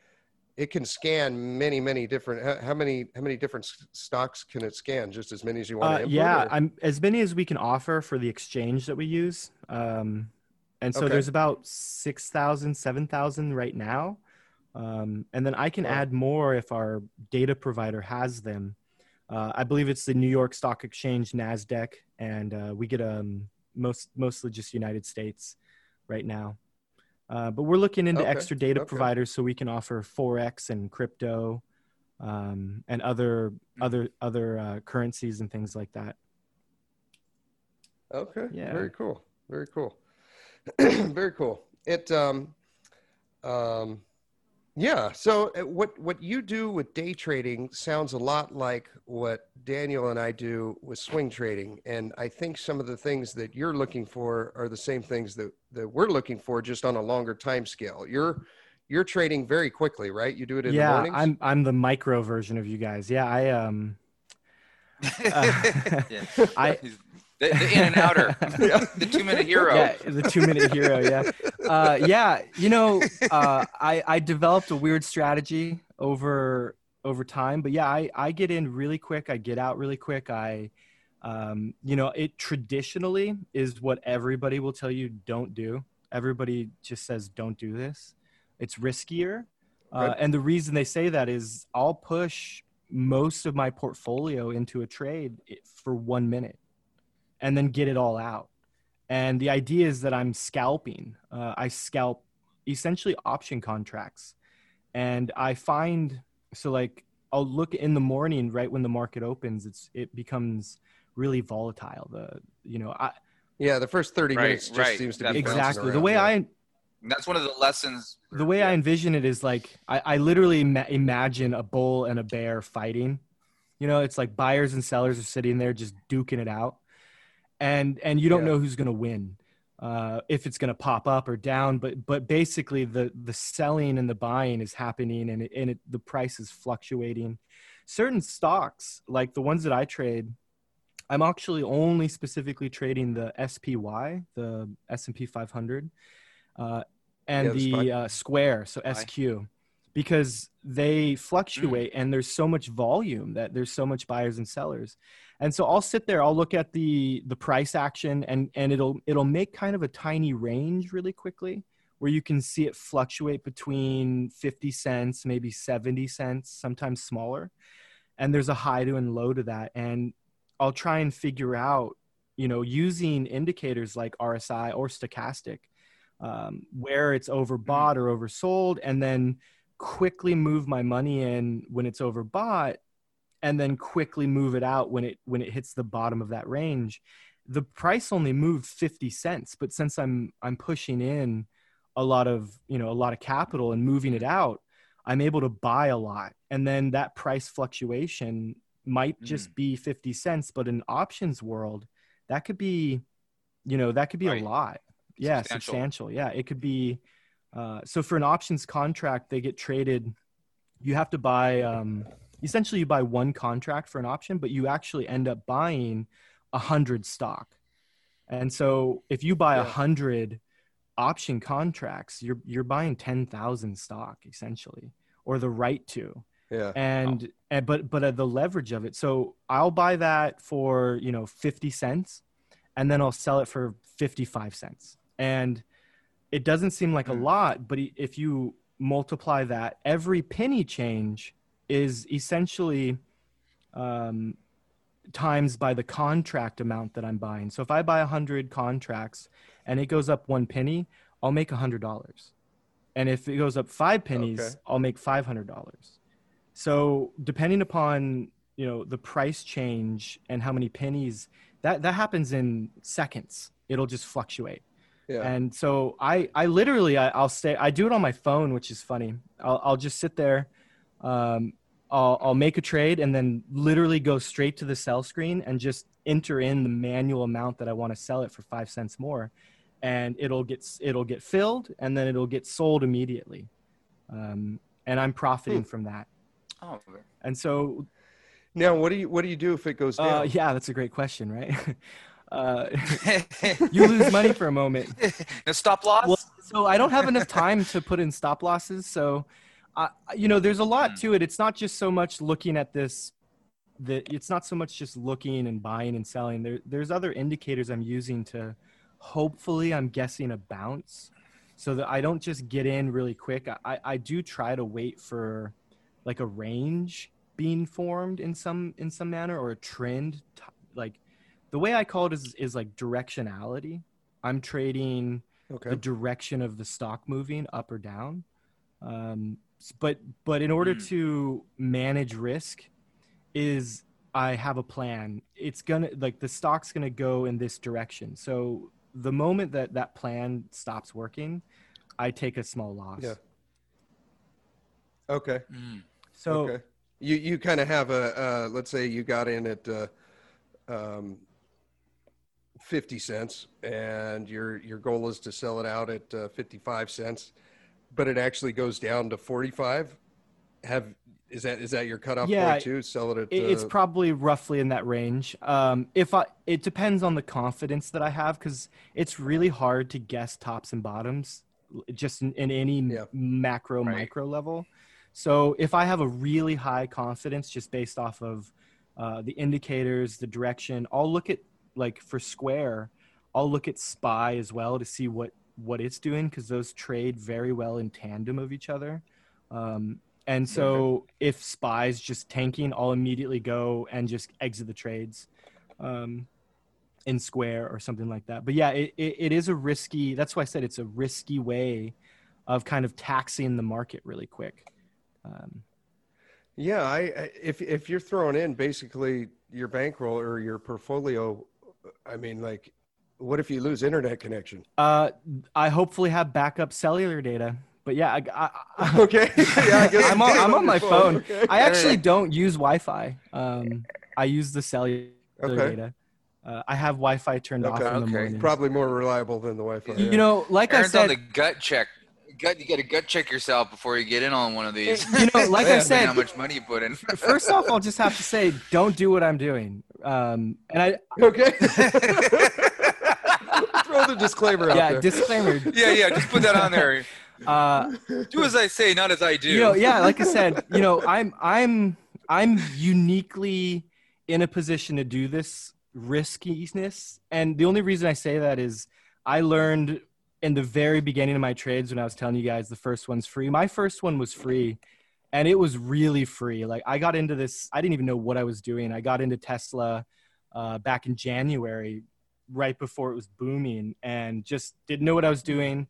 it can scan many different. How many different stocks can it scan? Just as many as you want to import? Yeah, as many as we can offer for the exchange that we use. And so there's about 6,000, 7,000 right now. And then I can add more if our data provider has them. I believe it's the New York Stock Exchange, NASDAQ, and we get mostly just United States right now. But we're looking into extra data providers so we can offer Forex and crypto and other currencies and things like that. Okay. Yeah. Very cool. Very cool. It, yeah. So what you do with day trading sounds a lot like what Daniel and I do with swing trading. And I think some of the things that you're looking for are the same things that we're looking for, just on a longer time scale. You're trading very quickly, right? You do it in the mornings? Yeah, I'm the micro version of you guys. Yeah, The in and outer, the 2 minute hero. Yeah, the 2 minute hero. Yeah, you know, I developed a weird strategy over time, but yeah, I get in really quick. I get out really quick. You know, it traditionally is what everybody will tell you don't do. Everybody just says don't do this. It's riskier, and the reason they say that is I'll push most of my portfolio into a trade for 1 minute. And then get it all out. And the idea is that I'm scalping. I scalp essentially option contracts. And I find, so like I'll look in the morning, right when the market opens, it becomes really volatile. The first 30 minutes just seems to be exactly around, the way that's one of the lessons. The way I envision it is like, I literally imagine a bull and a bear fighting. You know, it's like buyers and sellers are sitting there just duking it out. And you don't know who's going to win, if it's going to pop up or down. But basically, the selling and the buying is happening, and the price is fluctuating. Certain stocks, like the ones that I trade, I'm actually only specifically trading the SPY, the S&P 500, and the Square, so SQ, because they fluctuate and there's so much volume that there's so much buyers and sellers. And so I'll sit there, I'll look at the price action and it'll make kind of a tiny range really quickly where you can see it fluctuate between 50 cents, maybe 70 cents, sometimes smaller. And there's a high to and low to that. And I'll try and figure out, you know, using indicators like RSI or stochastic, where it's overbought or oversold, and then quickly move my money in when it's overbought, and then quickly move it out when it hits the bottom of that range. The price only moved 50 cents, but since I'm pushing in a lot of capital and moving it out, I'm able to buy a lot. And then that price fluctuation might just be 50 cents, but in options world, that could be, a lot. Yeah. Substantial. Yeah. It could be, so for an options contract, they get traded. You have to buy, essentially you buy one contract for an option, but you actually end up buying 100 stock. And so if you buy 100 option contracts, you're buying 10,000 stock essentially, or the right to. Yeah. But the leverage of it. So I'll buy that for, 50 cents, and then I'll sell it for 55 cents. And it doesn't seem like a lot, but if you multiply that, every penny change is essentially times by the contract amount that I'm buying. So if I buy 100 contracts and it goes up 1 penny, I'll make $100. And if it goes up 5 pennies, okay, I'll make $500. So depending upon, you know, the price change and how many pennies, that happens in seconds. It'll just fluctuate. Yeah. And so I literally I'll stay, I do it on my phone, which is funny. I'll just sit there. I'll make a trade and then literally go straight to the sell screen and just enter in the manual amount that I want to sell it for 5 cents more. And it'll get filled and then it'll get sold immediately. And I'm profiting from that. Oh, okay. And so now what do you do if it goes down? Yeah, that's a great question, right? You lose money for a moment. No stop loss? Well, so I don't have enough time to put in stop losses. So, you know, there's a lot to it. It's not just so much looking at this. It's not so much just looking and buying and selling. There's other indicators I'm using to hopefully, I'm guessing, a bounce so that I don't just get in really quick. I do try to wait for like a range being formed in some manner, or a trend. Like the way I call it is like directionality. I'm trading the direction of the stock moving up or down. But in order to manage risk is I have a plan. It's going to, like, the stock's going to go in this direction. So the moment that plan stops working, I take a small loss. Yeah. Okay. So you kind of have a, let's say you got in at 50 cents and your goal is to sell it out at 55 cents. But it actually goes down to 45. Is that your cutoff point too? Sell it at it's probably roughly in that range. It depends on the confidence that I have, because it's really hard to guess tops and bottoms just in any macro micro level. So if I have a really high confidence just based off of the indicators, the direction, I'll look at, like for Square, I'll look at SPY as well to see what it's doing, because those trade very well in tandem of each other. And so if SPY's just tanking, I'll immediately go and just exit the trades in Square or something like that. But yeah, it is a risky, that's why I said it's a risky way of kind of taxing the market really quick. If you're throwing in basically your bankroll or your portfolio, I mean, like, what if you lose internet connection? I hopefully have backup cellular data, but yeah, I'm on my phone. Okay. I actually don't use Wi-Fi. I use the cellular data. I have Wi-Fi turned off in the morning. Probably more reliable than the Wi-Fi. You know, like Aaron's, I said, on the gut check. You got to gut check yourself before you get in on one of these. You know, like I said, how much money you put in. First off, I'll just have to say, don't do what I'm doing. Throw the disclaimer out there. Yeah, disclaimer. Yeah, just put that on there. Do as I say, not as I do. You know, yeah, like I said, you know, I'm uniquely in a position to do this riskiness, and the only reason I say that is I learned in the very beginning of my trades when I was telling you guys the first one's free. My first one was free, and it was really free. Like, I got into this, I didn't even know what I was doing. I got into Tesla back in January, right before it was booming, and just didn't know what I was doing.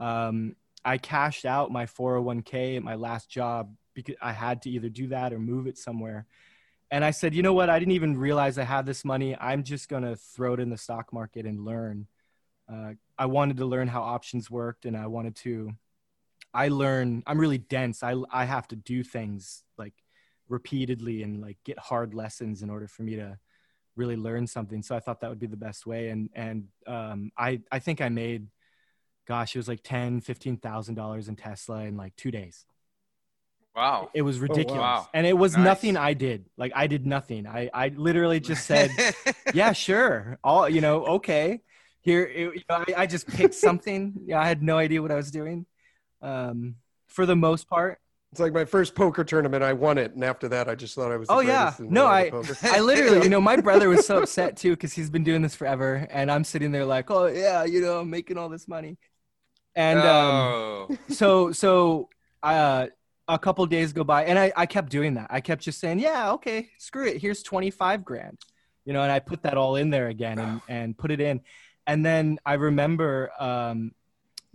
I cashed out my 401k at my last job because I had to either do that or move it somewhere. And I said, you know what? I didn't even realize I had this money. I'm just going to throw it in the stock market and learn. I wanted to learn how options worked, and I'm really dense. I have to do things like repeatedly and like get hard lessons in order for me to really learn something. So I thought that would be the best way. And I think I made, gosh, it was like $10,000, $15,000 in Tesla in like 2 days. Wow. It was ridiculous. Oh, wow. And it was nothing I did. Like, I did nothing. I literally just said, yeah, sure. All, you know, okay. Here, I just picked something. Yeah, I had no idea what I was doing. For the most part. It's like my first poker tournament, I won it, and after that, I just thought I was the greatest in the world of poker. I literally, you know, my brother was so upset too, because he's been doing this forever, and I'm sitting there like, oh yeah, you know, I'm making all this money, and so a couple days go by, and I kept doing that. I kept just saying, yeah, okay, screw it. Here's $25,000, you know, and I put that all in there again and put it in. And then I remember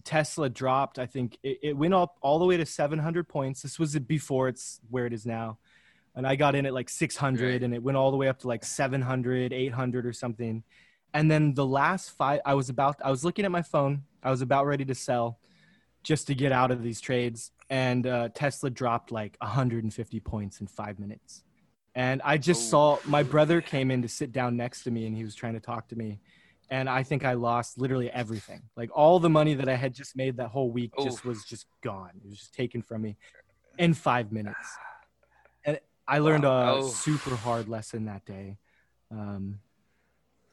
Tesla dropped, I think it went up all the way to 700 points. This was before it's where it is now. And I got in at like 600 and it went all the way up to like 700, 800 or something. And then the last five, I was looking at my phone. I was about ready to sell just to get out of these trades. And Tesla dropped like 150 points in 5 minutes. And I just saw my brother came in to sit down next to me and he was trying to talk to me. And I think I lost literally everything. Like all the money that I had just made that whole week was just gone. It was just taken from me in 5 minutes. And I learned a super hard lesson that day.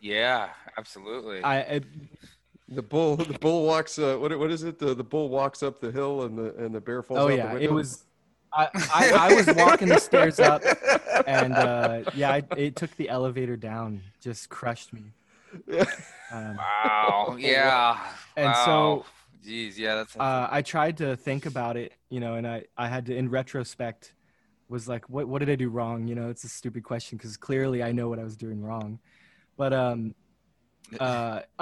Yeah, absolutely. The bull walks. What is it? The bull walks up the hill and the bear falls out the window. It was. I was walking the stairs up, and it took the elevator down. Just crushed me. Wow. Yeah. And so, geez, yeah. That's I tried to think about it, you know, and I had to, in retrospect, was like, what did I do wrong? You know, it's a stupid question because clearly I know what I was doing wrong. But but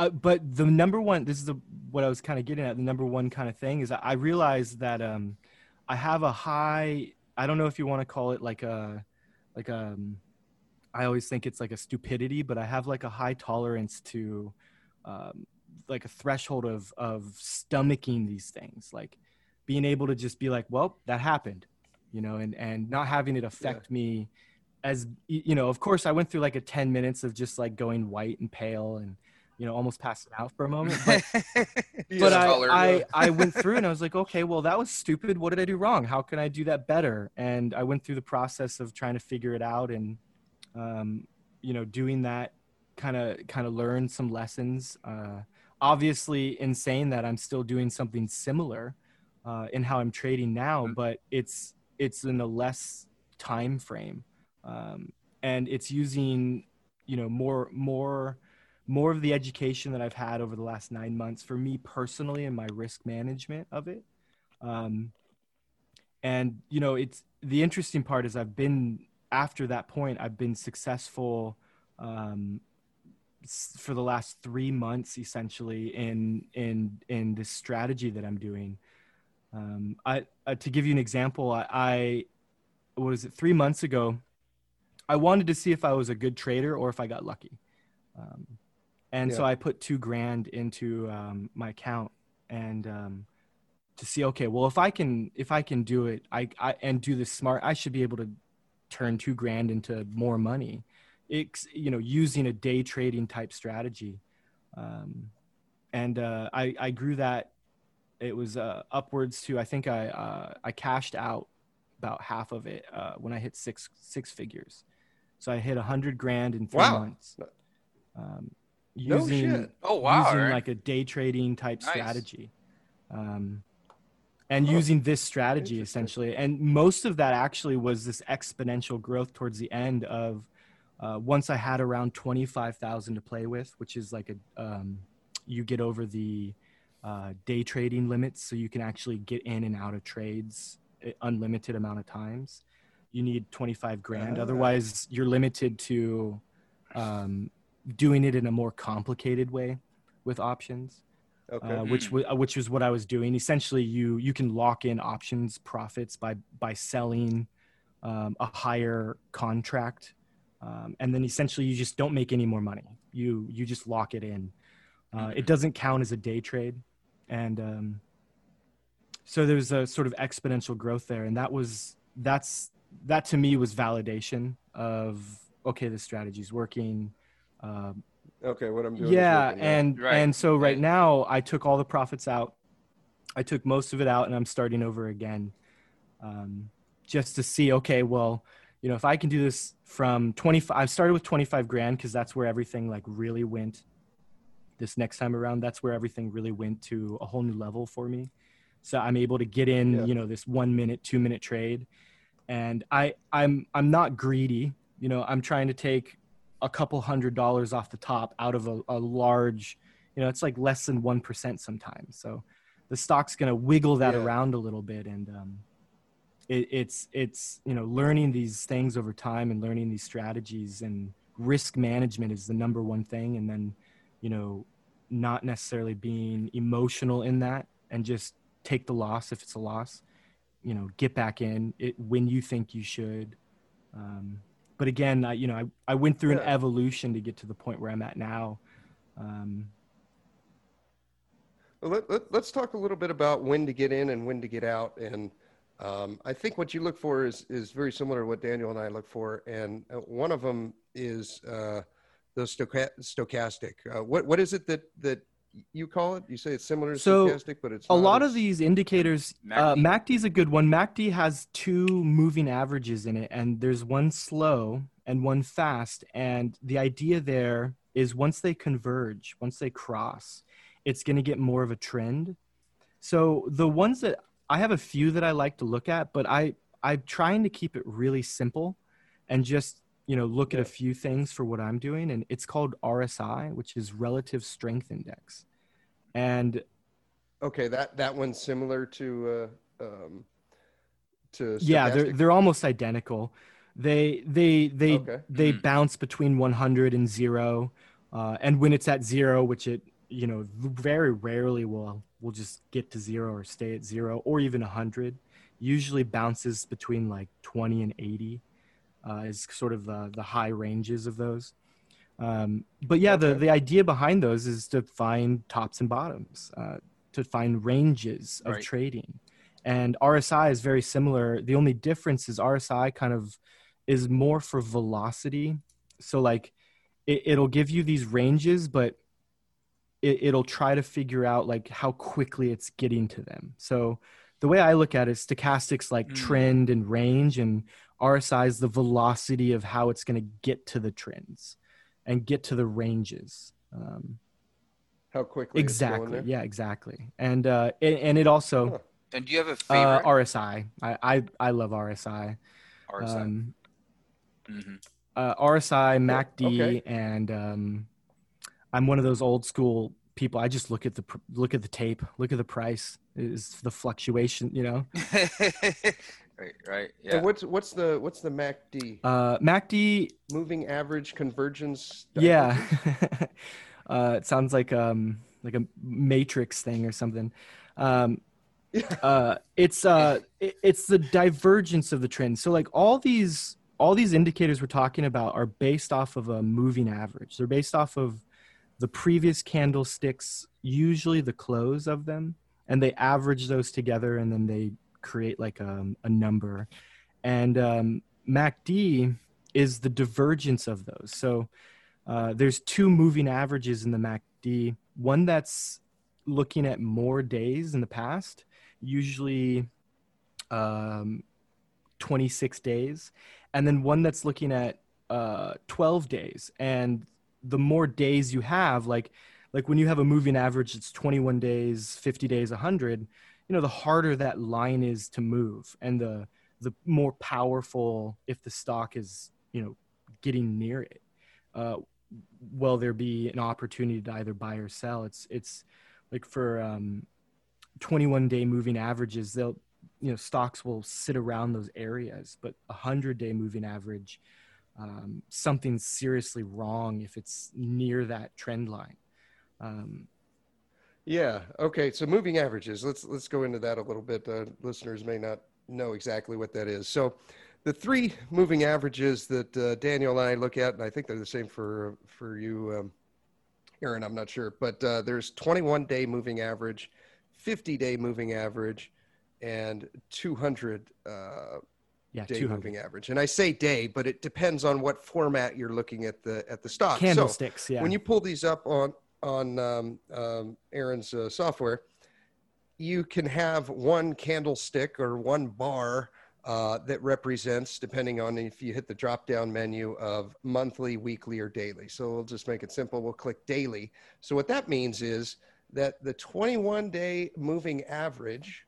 the number one, this is what I was kind of getting at. The number one kind of thing is I realized that I have a high. I don't know if you want to call it like a. I always think it's like a stupidity, but I have like a high tolerance to like a threshold of stomaching these things, like being able to just be like, well, that happened, you know, and not having it affect me as, you know, of course I went through like a 10 minutes of just like going white and pale and, you know, almost passing out for a moment, but I went through and I was like, okay, well, that was stupid. What did I do wrong? How can I do that better? And I went through the process of trying to figure it out and, you know, doing that kind of learn some lessons. Obviously in saying that, I'm still doing something similar in how I'm trading now, but it's in a less time frame. And it's using, you know, more of the education that I've had over the last 9 months for me personally and my risk management of it. And, you know, it's the interesting part is after that point, I've been successful for the last 3 months, essentially, in this strategy that I'm doing. To give you an example, I what was it? 3 months ago, I wanted to see if I was a good trader or if I got lucky, so I put $2,000 into my account and to see, okay, well, if I can do it, and do this smart, I should be able to turn $2,000 into more money, you know, using a day trading type strategy. I grew that. It was upwards to, I think I cashed out about half of it when I hit six figures. So I hit $100,000 in 3 months. Using, no shit. Oh, wow. Using like a day trading type strategy. And using this strategy, essentially. And most of that actually was this exponential growth towards the end of once I had around 25,000 to play with, which is like you get over the day trading limits. So you can actually get in and out of trades unlimited amount of times. You need $25,000. Otherwise, you're limited to doing it in a more complicated way with options. Okay. Which is what I was doing. Essentially, you can lock in options profits by selling a higher contract, and then essentially you just don't make any more money. You just lock it in. It doesn't count as a day trade, and so there's a sort of exponential growth there, and that to me was validation of, okay, this strategy's working. Okay, what I'm doing. Yeah, is working, and so right now I took all the profits out. I took most of it out, and I'm starting over again, just to see. Okay, well, you know, if I can do this from 25, I started with $25,000 because that's where everything like really went. This next time around, that's where everything really went to a whole new level for me. So I'm able to get in, you know, this 1 minute, 2 minute trade, and I'm not greedy. You know, I'm trying to take a couple $100 off the top out of a large, you know, it's like less than 1% sometimes. So the stock's going to wiggle that around a little bit. And it's, you know, learning these things over time and learning these strategies and risk management is the number one thing. And then, you know, not necessarily being emotional in that and just take the loss if it's a loss, you know, get back in it when you think you should. But again, you know, I went through an evolution to get to the point where I'm at now. Let's talk a little bit about when to get in and when to get out. And I think what you look for is very similar to what Daniel and I look for. And one of them is the stochastic. What is it that you call it? You say it's similar to stochastic, but it's a lot of these indicators. MACD is a good one. MACD has two moving averages in it, and there's one slow and one fast. And the idea there is once they converge, once they cross, it's going to get more of a trend. So the ones that I have a few that I like to look at, but I'm trying to keep it really simple and just, you know, look at a few things for what I'm doing. And it's called RSI, which is Relative Strength Index. And okay, that one's similar to stochastic. Yeah, they're almost identical. They bounce between 100 and 0, and when it's at 0, which it, you know, very rarely will just get to 0 or stay at 0 or even 100. Usually bounces between like 20 and 80. Is sort of the high ranges of those. But yeah, the idea behind those is to find tops and bottoms, to find ranges of trading. And RSI is very similar. The only difference is RSI kind of is more for velocity. So like it'll give you these ranges, but it'll try to figure out like how quickly it's getting to them. So the way I look at it, stochastics like trend and range, and RSI is the velocity of how it's going to get to the trends and get to the ranges. How quickly? Exactly. It's going there. Yeah, exactly. And it also. Huh. And do you have a favorite? RSI. I love RSI. RSI. RSI, MACD, and I'm one of those old school people. I just look at the tape, look at the price, is the fluctuation, you know. Right. Yeah. And what's the MACD? MACD moving average convergence. Yeah. It sounds like a matrix thing or something. It's the divergence of the trend. So like all these indicators we're talking about are based off of a moving average. They're based off of the previous candlesticks, usually the close of them, and they average those together, and then they create like a number. And MACD is the divergence of those. So there's two moving averages in the MACD, one that's looking at more days in the past, usually 26 days, and then one that's looking at 12 days. And the more days you have, like when you have a moving average, it's 21 days, 50 days, 100, you know, the harder that line is to move, and the more powerful, if the stock is, you know, getting near it, will there be an opportunity to either buy or sell? It's like for 21 day moving averages, they'll, you know, stocks will sit around those areas, but 100-day moving average, something's seriously wrong if it's near that trend line. Yeah. Okay. So moving averages, let's go into that a little bit. Listeners may not know exactly what that is. So the three moving averages that Daniel and I look at, and I think they're the same for you, Aaron, I'm not sure, but there's 21-day moving average, 50-day moving average, and 200 moving average. And I say day, but it depends on what format you're looking at the stock. Candlesticks. So yeah. When you pull these up on Aaron's software, you can have one candlestick or one bar that represents, depending on if you hit the drop-down menu, of monthly, weekly, or daily. So we'll just make it simple. We'll click daily. So what that means is that the 21-day moving average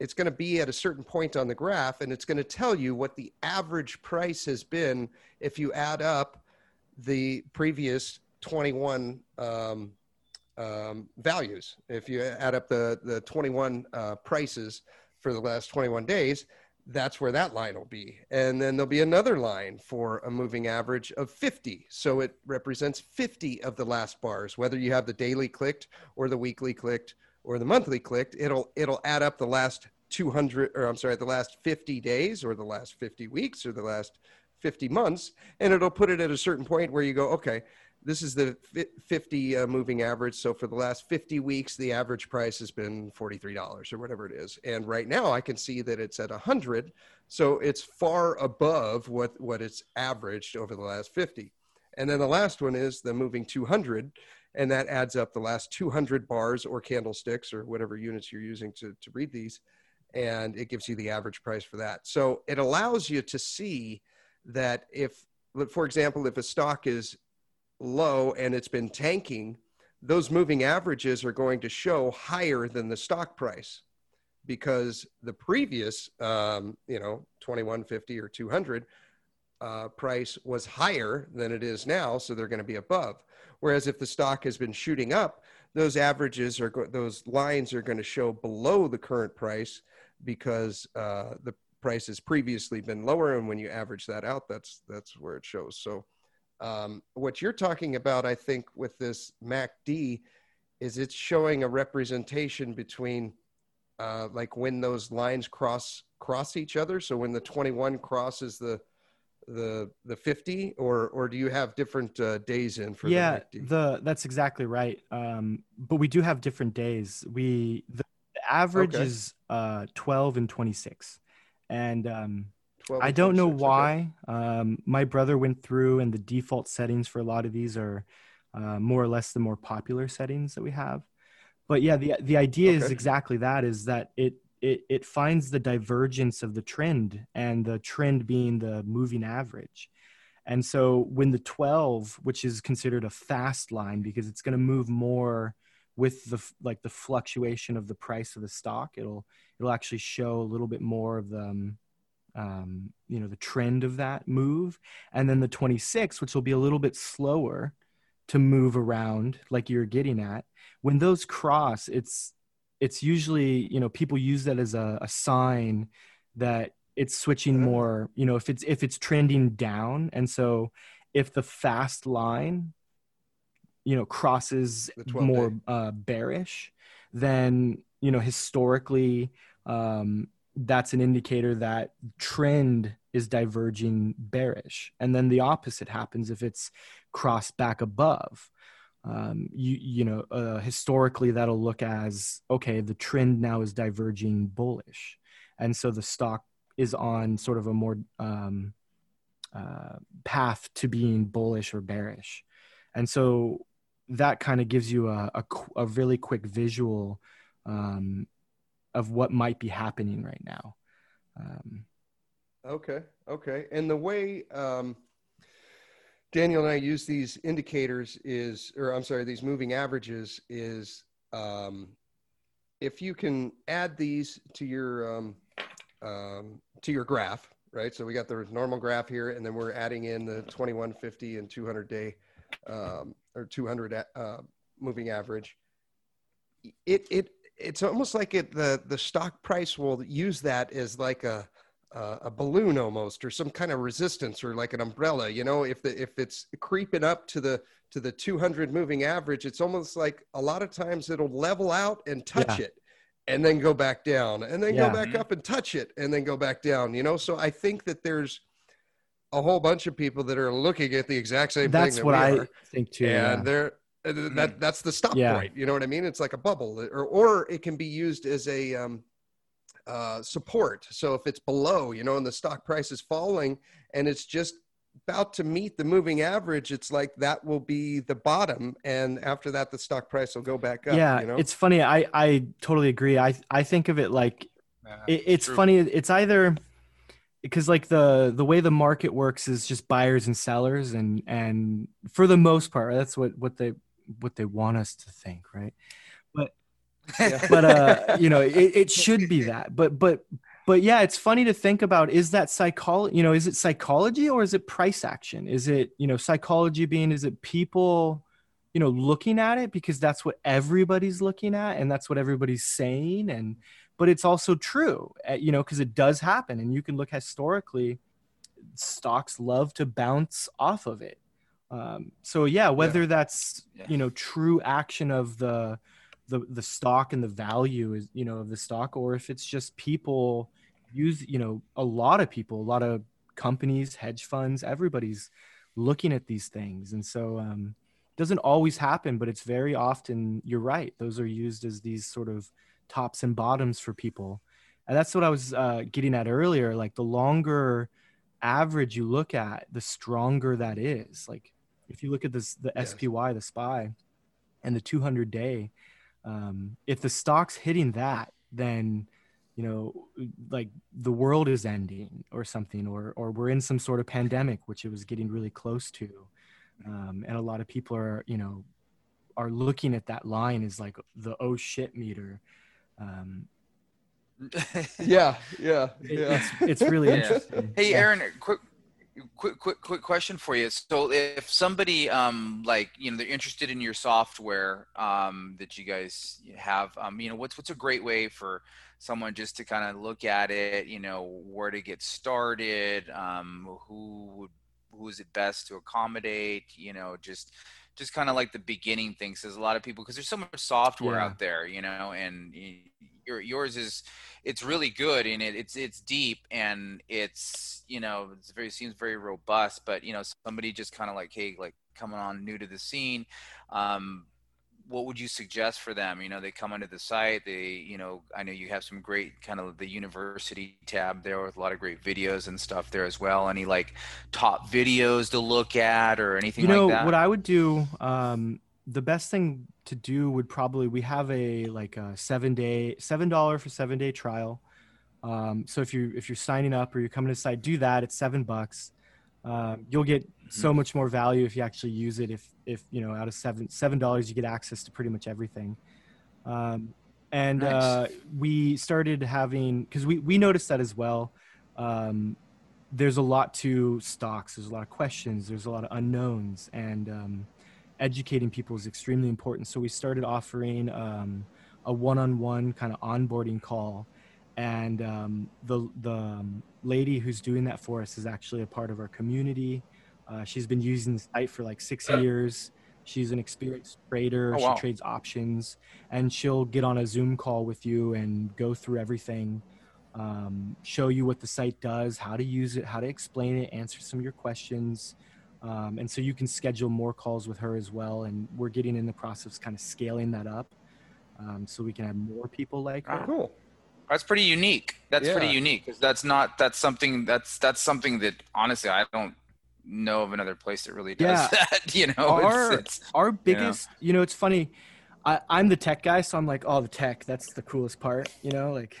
it's going to be at a certain point on the graph, and it's going to tell you what the average price has been if you add up the previous 21 values. If you add up the 21 prices for the last 21 days, that's where that line will be. And then there'll be another line for a moving average of 50. So it represents 50 of the last bars, whether you have the daily clicked or the weekly clicked or the monthly clicked, it'll add up the last 200, or I'm sorry, the last 50 days or the last 50 weeks or the last 50 months. And it'll put it at a certain point where you go, okay, this is the 50 moving average. So for the last 50 weeks, the average price has been $43 or whatever it is. And right now I can see that it's at 100. So it's far above what it's averaged over the last 50. And then the last one is the moving 200. And that adds up the last 200 bars or candlesticks or whatever units you're using to read these. And it gives you the average price for that. So it allows you to see that if, for example, if a stock is low and it's been tanking, those moving averages are going to show higher than the stock price because the previous, 2150 or 200 price was higher than it is now. So they're going to be above. Whereas if the stock has been shooting up, those averages are those lines are going to show below the current price because the price has previously been lower. And when you average that out, that's where it shows. So what you're talking about, I think, with this MACD is it's showing a representation between like when those lines cross each other. So when the 21 crosses the 50, or do you have different days in for the MACD? That's exactly right. But we do have different days. The average is 12 and 26. And I don't know why. My brother went through, and the default settings for a lot of these are more or less the more popular settings that we have. But yeah, the idea is exactly that, is that it finds the divergence of the trend, and the trend being the moving average. And so when the 12, which is considered a fast line because it's going to move more with the fluctuation of the price of the stock, it'll actually show a little bit more of the the trend of that move. And then the 26, which will be a little bit slower to move around, like you're getting at, when those cross, it's usually, people use that as a sign that it's switching more, if it's trending down. And so if the fast line, crosses more bearish, then, historically, that's an indicator that trend is diverging bearish. And then the opposite happens if it's crossed back above. Historically, that'll look as, okay, the trend now is diverging bullish. And so the stock is on sort of a more path to being bullish or bearish. And so that kind of gives you a really quick visual of what might be happening right now. Okay. And the way Daniel and I use these these moving averages is if you can add these to your graph, right? So we got the normal graph here, and then we're adding in the 2150 and 200 day or 200 moving average. It's almost like the stock price will use that as like a balloon almost, or some kind of resistance, or like an umbrella. If it's creeping up to the 200 moving average, it's almost like a lot of times it'll level out and touch it, and then go back down, and then go back up and touch it, and then go back down. So I think that there's a whole bunch of people that are looking at the exact same thing. That's what I think too, and that's the stop point. You know what I mean? It's like a bubble, or it can be used as a support. So if it's below, and the stock price is falling and it's just about to meet the moving average, it's like that will be the bottom, and after that the stock price will go back up. It's funny. I totally agree. I think of it like it's true. Funny. It's either because like the way the market works is just buyers and sellers, and for the most part, that's what they want us to think, right? But it should be that. But yeah, it's funny to think about, is that psychology, is it psychology or is it price action? Is it, psychology being, is it people, you know, looking at it because that's what everybody's looking at and that's what everybody's saying. And, but it's also true, you know, because it does happen. And you can look historically, stocks love to bounce off of it. So yeah, whether that's, you know, true action of the stock and the value is, you know, of the stock, or if it's just people use, you know, a lot of people, a lot of companies, hedge funds, everybody's looking at these things. And so, doesn't always happen, but it's very often, you're right. Those are used as these sort of tops and bottoms for people. And that's what I was getting at earlier. Like the longer average you look at, the stronger that is. Like if you look at this, the SPY, the SPY and the 200 day, if the stock's hitting that, then, you know, like the world is ending or something, or we're in some sort of pandemic, which it was getting really close to. And a lot of people are, you know, are looking at that line as like the oh shit meter. It's really interesting. Hey, Aaron, quick question for you. So if somebody like, you know, they're interested in your software that you guys have, you know, what's a great way for someone just to kind of look at it, you know, where to get started, who is it best to accommodate, you know, just kind of like the beginning things. There's a lot of people, because there's so much software out there, you know, and yours is, it's really good and it's deep and it's, you know, it's very, seems very robust, but you know, somebody just kind of like, hey, like coming on new to the scene, what would you suggest for them? You know, they come onto the site, they, you know, I know you have some great kind of the university tab there with a lot of great videos and stuff there as well. Any like top videos to look at or anything like that? You know, what I would do, the best thing to do would probably, we have a, like a $7 for 7-day trial. So if you're signing up or you're coming to the site, do that. It's $7. You'll get so much more value if you actually use it. If you know, out of $7, you get access to pretty much everything. We started having, because we noticed that as well. There's a lot to stocks. There's a lot of questions. There's a lot of unknowns, and educating people is extremely important. So we started offering a one-on-one kind of onboarding call. And the lady who's doing that for us is actually a part of our community. She's been using the site for like 6 years. She's an experienced trader. Oh, wow. She trades options, and she'll get on a Zoom call with you and go through everything, show you what the site does, how to use it, how to explain it, answer some of your questions. And so you can schedule more calls with her as well. And we're getting in the process of kind of scaling that up so we can have more people like her. Cool. That's pretty unique. Pretty unique. That's something that honestly, I don't know of another place that really does that, you know. Our biggest, you know, it's funny. I'm the tech guy. So I'm like, oh, the tech, that's the coolest part, you know, like,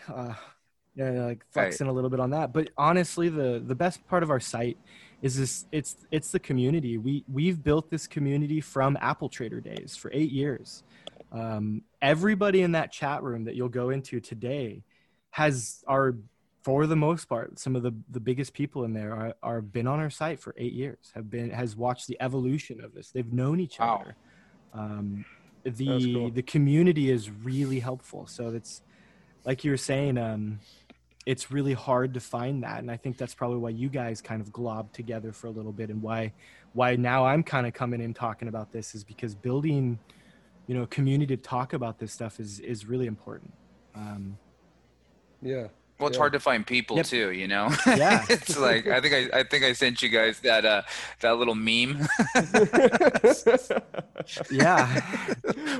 flexing a little bit on that. But honestly, the best part of our site is this, it's the community. We've built this community from Apple Trader days for 8 years. Everybody in that chat room that you'll go into today for the most part, some of the biggest people in there are been on our site for 8 years, has watched the evolution of this. They've known each other. The community is really helpful. So it's like you were saying, it's really hard to find that. And I think that's probably why you guys kind of globbed together for a little bit, and why now I'm kind of coming in talking about this, is because building, you know, community to talk about this stuff is really important. Well, it's hard to find people too, you know? Yeah. It's like, I think I sent you guys that little meme.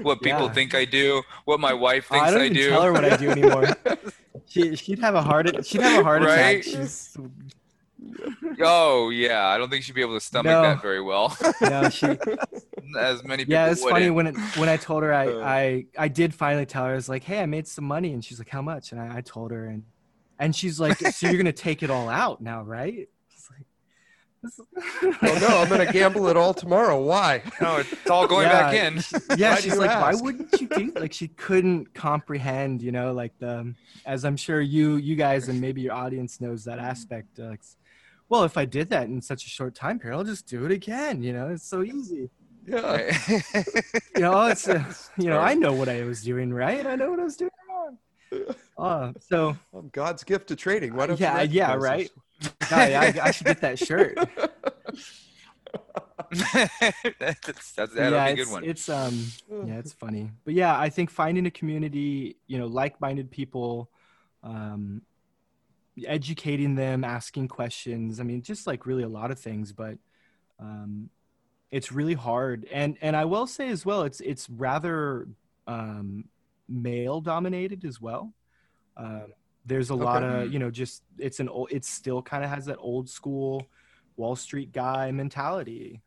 What people think I do, what my wife thinks I do. I don't even tell her what I do anymore. She'd have a heart attack. She's... I don't think she'd be able to stomach that very well. No, she... As many people it's wouldn't. Funny when I told her, I did finally tell her, I was like, hey, I made some money, and she's like, how much? And I told her, and she's like, so you're gonna take it all out now, right? Well, no, I'm gonna gamble it all tomorrow. Why? No, it's all going back in. She's like, why wouldn't you do? Like, she couldn't comprehend, you know, like as I'm sure you guys and maybe your audience knows that aspect. Well, if I did that in such a short time period, I'll just do it again. You know, it's so easy. Yeah. Right. You know, it's, you know, I know what I was doing right. I know what I was doing wrong. So I'm God's gift to trading. Why don't you right? I should get that shirt. That'll be a good one. It's it's funny, but yeah, I think finding a community, you know, like-minded people, educating them, asking questions. I mean, just like really a lot of things, but it's really hard. And I will say as well, it's rather male dominated as well. There's a lot of, you know, just it still kind of has that old school Wall Street guy mentality.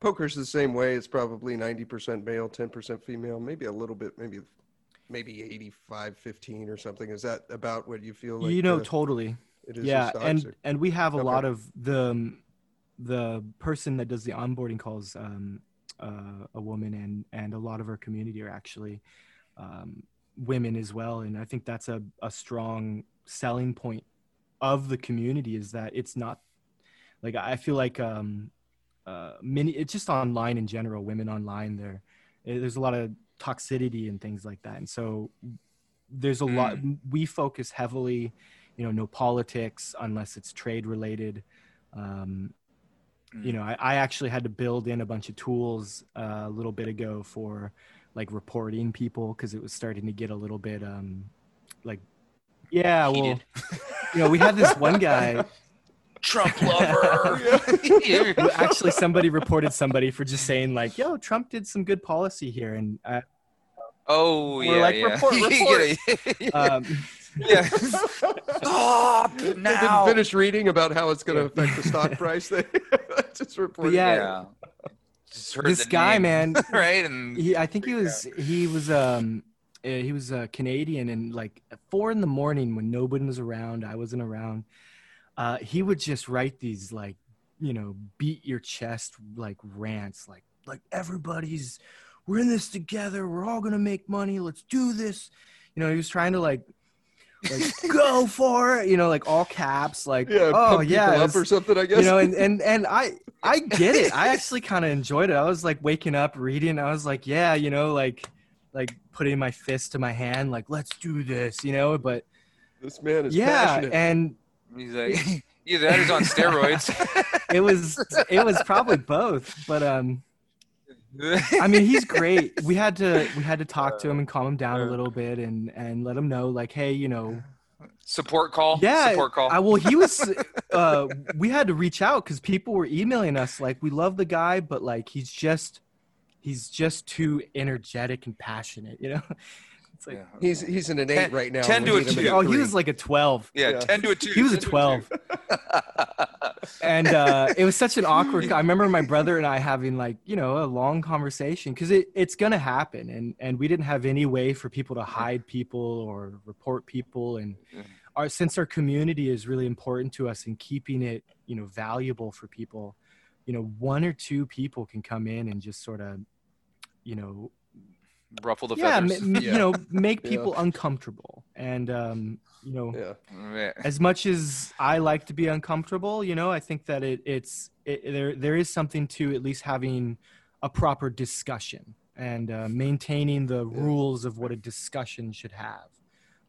Poker's the same way. It's probably 90% male, 10% female, maybe a little bit, maybe 85-15 or something. Is that about what you feel like? You know, totally. It is. Yeah. And we have a lot of the person that does the onboarding calls, a woman, and a lot of our community are actually, women as well. And I think that's a strong selling point of the community, is that it's not like, I feel like, it's just online in general, women online there's a lot of toxicity and things like that. And so there's a lot, we focus heavily, you know, no politics unless it's trade related. You know, I actually had to build in a bunch of tools a little bit ago for like reporting people, because it was starting to get a little bit heated. Well, you know, we had this one guy, Trump lover. Actually, somebody reported somebody for just saying like, "Yo, Trump did some good policy here," and report. Yeah. Stop now. I didn't finish reading about how it's going to affect the stock price. They just reported. Yeah. Just heard this guy, name, man. Right, and he was a Canadian, and like at 4 a.m. when nobody was around, I wasn't around. He would just write these like, you know, beat your chest like rants, like everybody's, we're in this together. We're all gonna make money. Let's do this. You know, he was trying to like go for it. You know, like all caps, like pump people up or something. I guess, you know, and I get it. I actually kind of enjoyed it. I was like waking up reading. I was like, yeah, you know, like putting my fist to my hand, like let's do this. You know, but this man is passionate. And he's like, either that is on steroids. It was probably both, but I mean, he's great. We had to talk to him and calm him down a little bit and let him know, like, hey, you know, support call. Well, he was. We had to reach out because people were emailing us, like, we love the guy, but like he's just too energetic and passionate, you know. It's like, yeah, he's in an 8 right now. 10 to a 2. Oh, he was like a 12. Yeah. 10 to a 2. He was a 12. And it was such an awkward. I remember my brother and I having like, you know, a long conversation because it's gonna happen, and we didn't have any way for people to hide people or report people, and since our community is really important to us and keeping it, you know, valuable for people, you know, one or two people can come in and just sort of, you know, ruffle the feathers. You know, make people uncomfortable. And you know, as much as I like to be uncomfortable, you know, I think that there is something to at least having a proper discussion and maintaining the rules of what a discussion should have,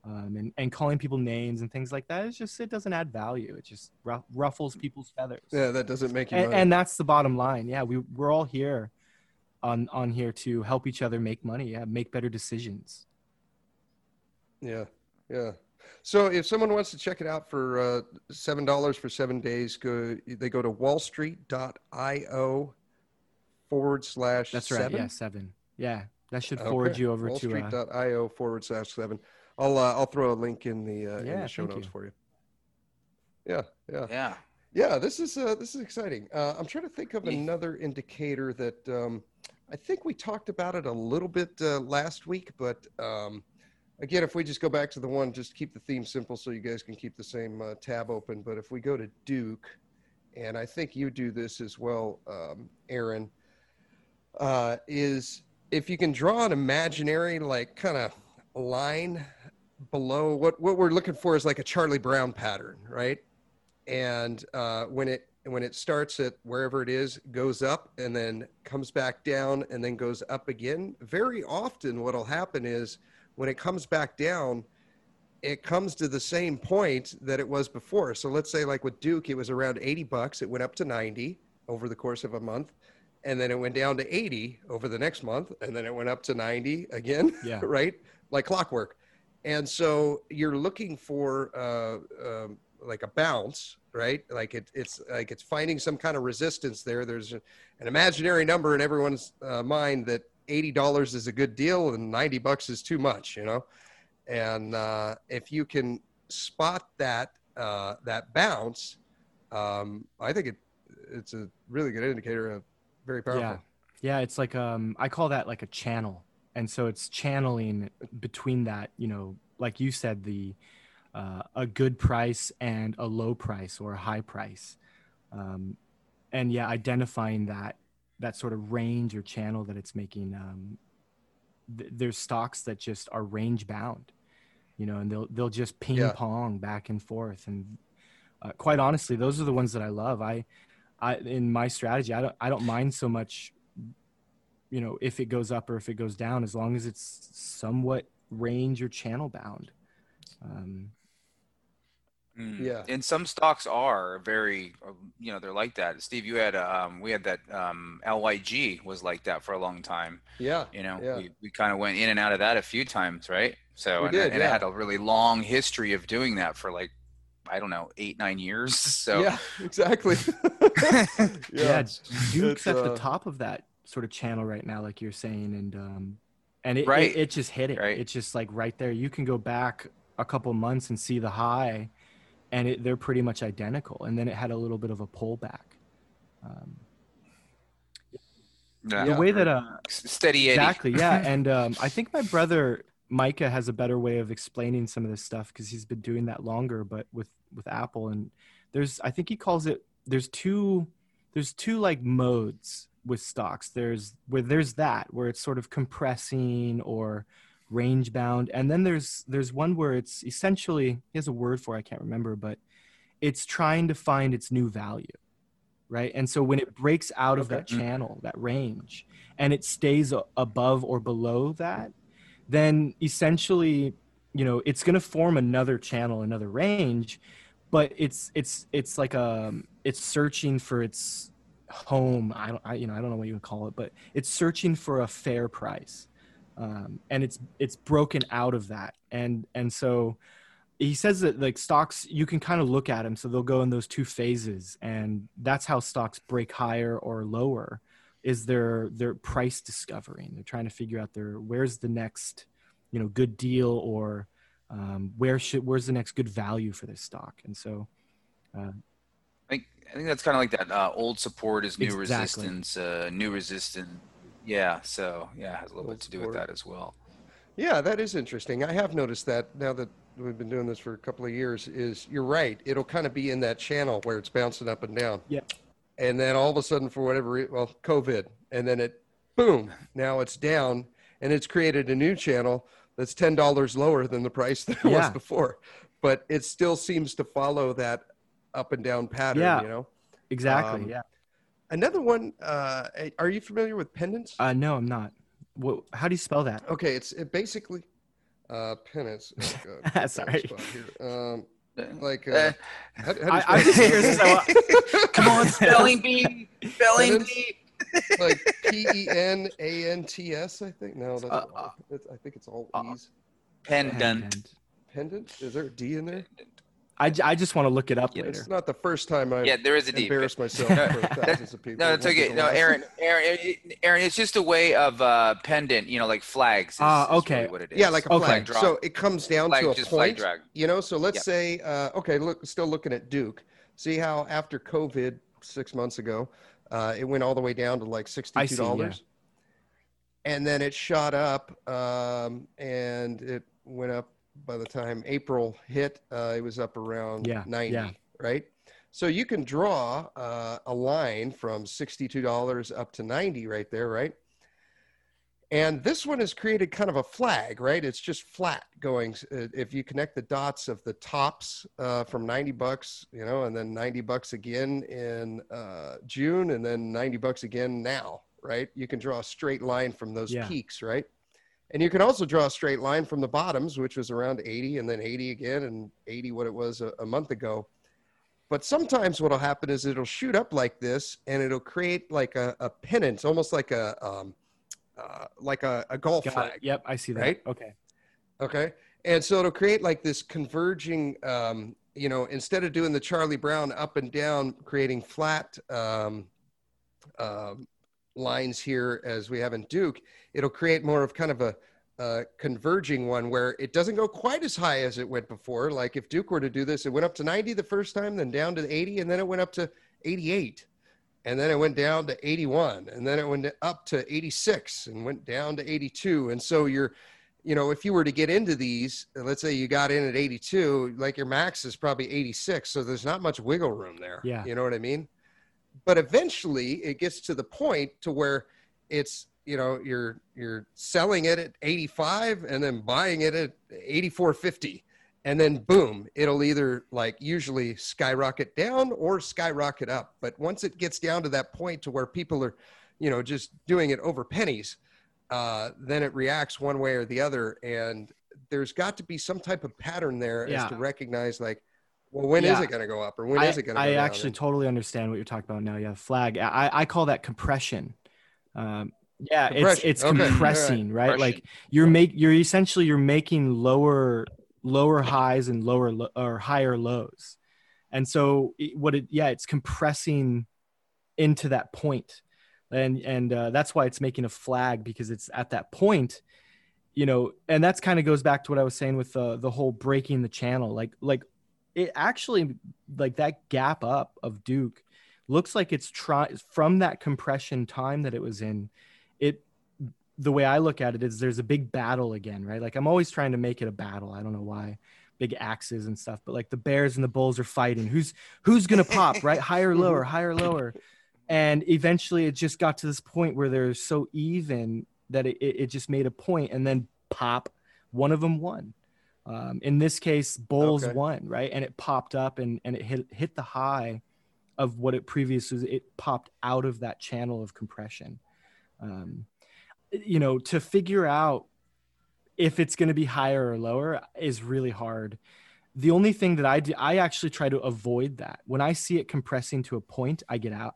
and calling people names and things like that. It's just, it doesn't add value. It just ruffles people's feathers. Yeah, that doesn't make you. And that's the bottom line. Yeah, we're all here on here to help each other make money, make better decisions. Yeah. So if someone wants to check it out for $7 for 7 days, they go to WallStreet.io /7. That's right. Yeah, 7. Yeah, that should forward you over to WallStreet.io .io/7. I'll throw a link in the show notes for you. Yeah, this is exciting. I'm trying to think of another indicator that I think we talked about it a little bit last week, but again, if we just go back to the one, just keep the theme simple so you guys can keep the same tab open. But if we go to Duke, and I think you do this as well, Aaron, is if you can draw an imaginary like kind of line below what we're looking for is like a Charlie Brown pattern, right? And when it And when it starts at wherever it is, goes up and then comes back down and then goes up again, very often what'll happen is when it comes back down, it comes to the same point that it was before. So let's say like with Duke, it was around $80. It went up to 90 over the course of a month. And then it went down to 80 over the next month. And then it went up to 90 again, yeah. Right? Like clockwork. And so you're looking for like a bounce, right? Like it's like it's finding some kind of resistance there. There's an imaginary number in everyone's mind that $80 is a good deal and $90 is too much, you know? And if you can spot that that bounce, I think it's a really good indicator of very powerful. Yeah, it's like I call that like a channel. And so it's channeling between that, you know, like you said, the a good price and a low price or a high price. And yeah, identifying that sort of range or channel that it's making. There's stocks that just are range bound, you know, and they'll just ping pong back and forth. And quite honestly, those are the ones that I love. I in my strategy, I don't mind so much, you know, if it goes up or if it goes down, as long as it's somewhat range or channel bound. Yeah. And some stocks are very, you know, they're like that. Steve, you had, we had that, LYG was like that for a long time. Yeah. You know, we kind of went in and out of that a few times. Right. So, and it had a really long history of doing that for like, I don't know, 8-9 years. So yeah, exactly. yeah. Duke's at the top of that sort of channel right now, like you're saying. And it just hit it. Right. It's just like right there. You can go back a couple months and see the high. And they're pretty much identical. And then it had a little bit of a pullback. The way that... steady Eddie. Exactly, yeah. And I think my brother, Micah, has a better way of explaining some of this stuff because he's been doing that longer, but with Apple. And there's, I think he calls it, there's two like modes with stocks. There's where it's sort of compressing or... range bound, and then there's one where it's essentially, he has a word for it, I can't remember, but it's trying to find its new value, right? And so when it breaks out of that channel, that range, and it stays above or below that, then essentially, you know, it's going to form another channel, another range, but it's like it's searching for its home. I don't know what you would call it, but it's searching for a fair price. And it's broken out of that. And so he says that like stocks, you can kind of look at them. So they'll go in those two phases, and that's how stocks break higher or lower is their price discovering. They're trying to figure out where's the next, you know, good deal, or where's the next good value for this stock. And so, I think that's kind of like that old support is new resistance, new resistance. Yeah. So yeah, it has a little bit to do with that as well. Yeah, that is interesting. I have noticed that now that we've been doing this for a couple of years is you're right. It'll kind of be in that channel where it's bouncing up and down. Yeah. And then all of a sudden for whatever reason, well, COVID, and then it, boom, now it's down and it's created a new channel that's $10 lower than the price that it was before, but it still seems to follow that up and down pattern, you know? Exactly. Another one, are you familiar with pendants? No, I'm not. How do you spell that? Okay, it basically pendants. Oh, God, sorry. I'm just curious. Come on, spelling bee. Spelling bee. Like PENANTS, I think. No, that's I think it's all E's. Pendant. Pendant? Is there a D in there? I just want to look it up later. It's not the first time I embarrassed myself for thousands of people. No, it's okay. No, Aaron, it's just a way of pendant, you know, like flags. Is really what it is. Yeah, like a flag drop. So it comes down to a point, you know, so let's say, look, still looking at Duke. See how after COVID 6 months ago, it went all the way down to like $62. I see, yeah. And then it shot up and it went up. By the time April hit, it was up around 90, right? So you can draw a line from $62 up to 90 right there, right? And this one has created kind of a flag, right? It's just flat going. If you connect the dots of the tops from 90 bucks, you know, and then 90 bucks again in June, and then 90 bucks again now, right? You can draw a straight line from those peaks, right? And you can also draw a straight line from the bottoms, which was around 80 and then 80 again and 80 what it was a month ago. But sometimes what'll happen is it'll shoot up like this and it'll create like a pennant, almost like a golf flag. It. Yep, I see that. Right? Okay. And so it'll create like this converging, you know, instead of doing the Charlie Brown up and down, creating flat lines here as we have in Duke, it'll create more of kind of a converging one where it doesn't go quite as high as it went before. Like if Duke were to do this, it went up to 90 the first time, then down to 80, and then it went up to 88. And then it went down to 81, and then it went up to 86 and went down to 82. And so you're, you know, if you were to get into these, let's say you got in at 82, like your max is probably 86. So there's not much wiggle room there. Yeah. You know what I mean? But eventually it gets to the point to where it's, you know, you're selling it at 85 and then buying it at 84.50. And then boom, it'll either like usually skyrocket down or skyrocket up. But once it gets down to that point to where people are, you know, just doing it over pennies, then it reacts one way or the other. And there's got to be some type of pattern there as to recognize like, well, when is it going to go up or when is it going to go down? I actually totally understand what you're talking about now. Yeah, flag. I call that compression. Yeah, compression. It's compressing, right? Compression. Like you're making lower highs and higher lows. And so it's compressing into that point. And that's why it's making a flag, because it's at that point, you know, and that's kind of goes back to what I was saying with the whole breaking the channel. Like it actually, like that gap up of Duke looks like it's from that compression time that it was in it. The way I look at it is there's a big battle again, right? Like I'm always trying to make it a battle. I don't know why, big axes and stuff, but like the bears and the bulls are fighting. Who's going to pop, right? Higher, lower, higher, lower. And eventually it just got to this point where they're so even that it just made a point, and then pop, one of them won. In this case, bulls won, right? And it popped up and it hit the high of what it previously was. It popped out of that channel of compression. You know, to figure out if it's going to be higher or lower is really hard. The only thing that I do, I actually try to avoid that. When I see it compressing to a point, I get out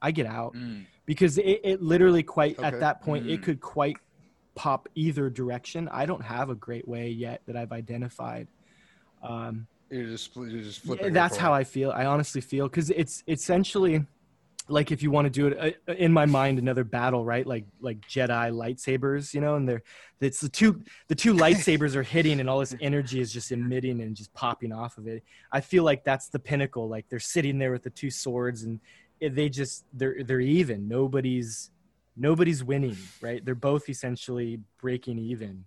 because it literally quite at that point, it could quite pop either direction. I don't have a great way yet that I've identified. You're just flipping. Yeah, that's how I feel. I honestly feel, because it's essentially like if you want to do it in my mind, another battle, right? Like Jedi lightsabers, you know, and it's the two lightsabers are hitting and all this energy is just emitting and just popping off of it. I feel like that's the pinnacle. Like they're sitting there with the two swords and they're even. Nobody's winning, right? They're both essentially breaking even.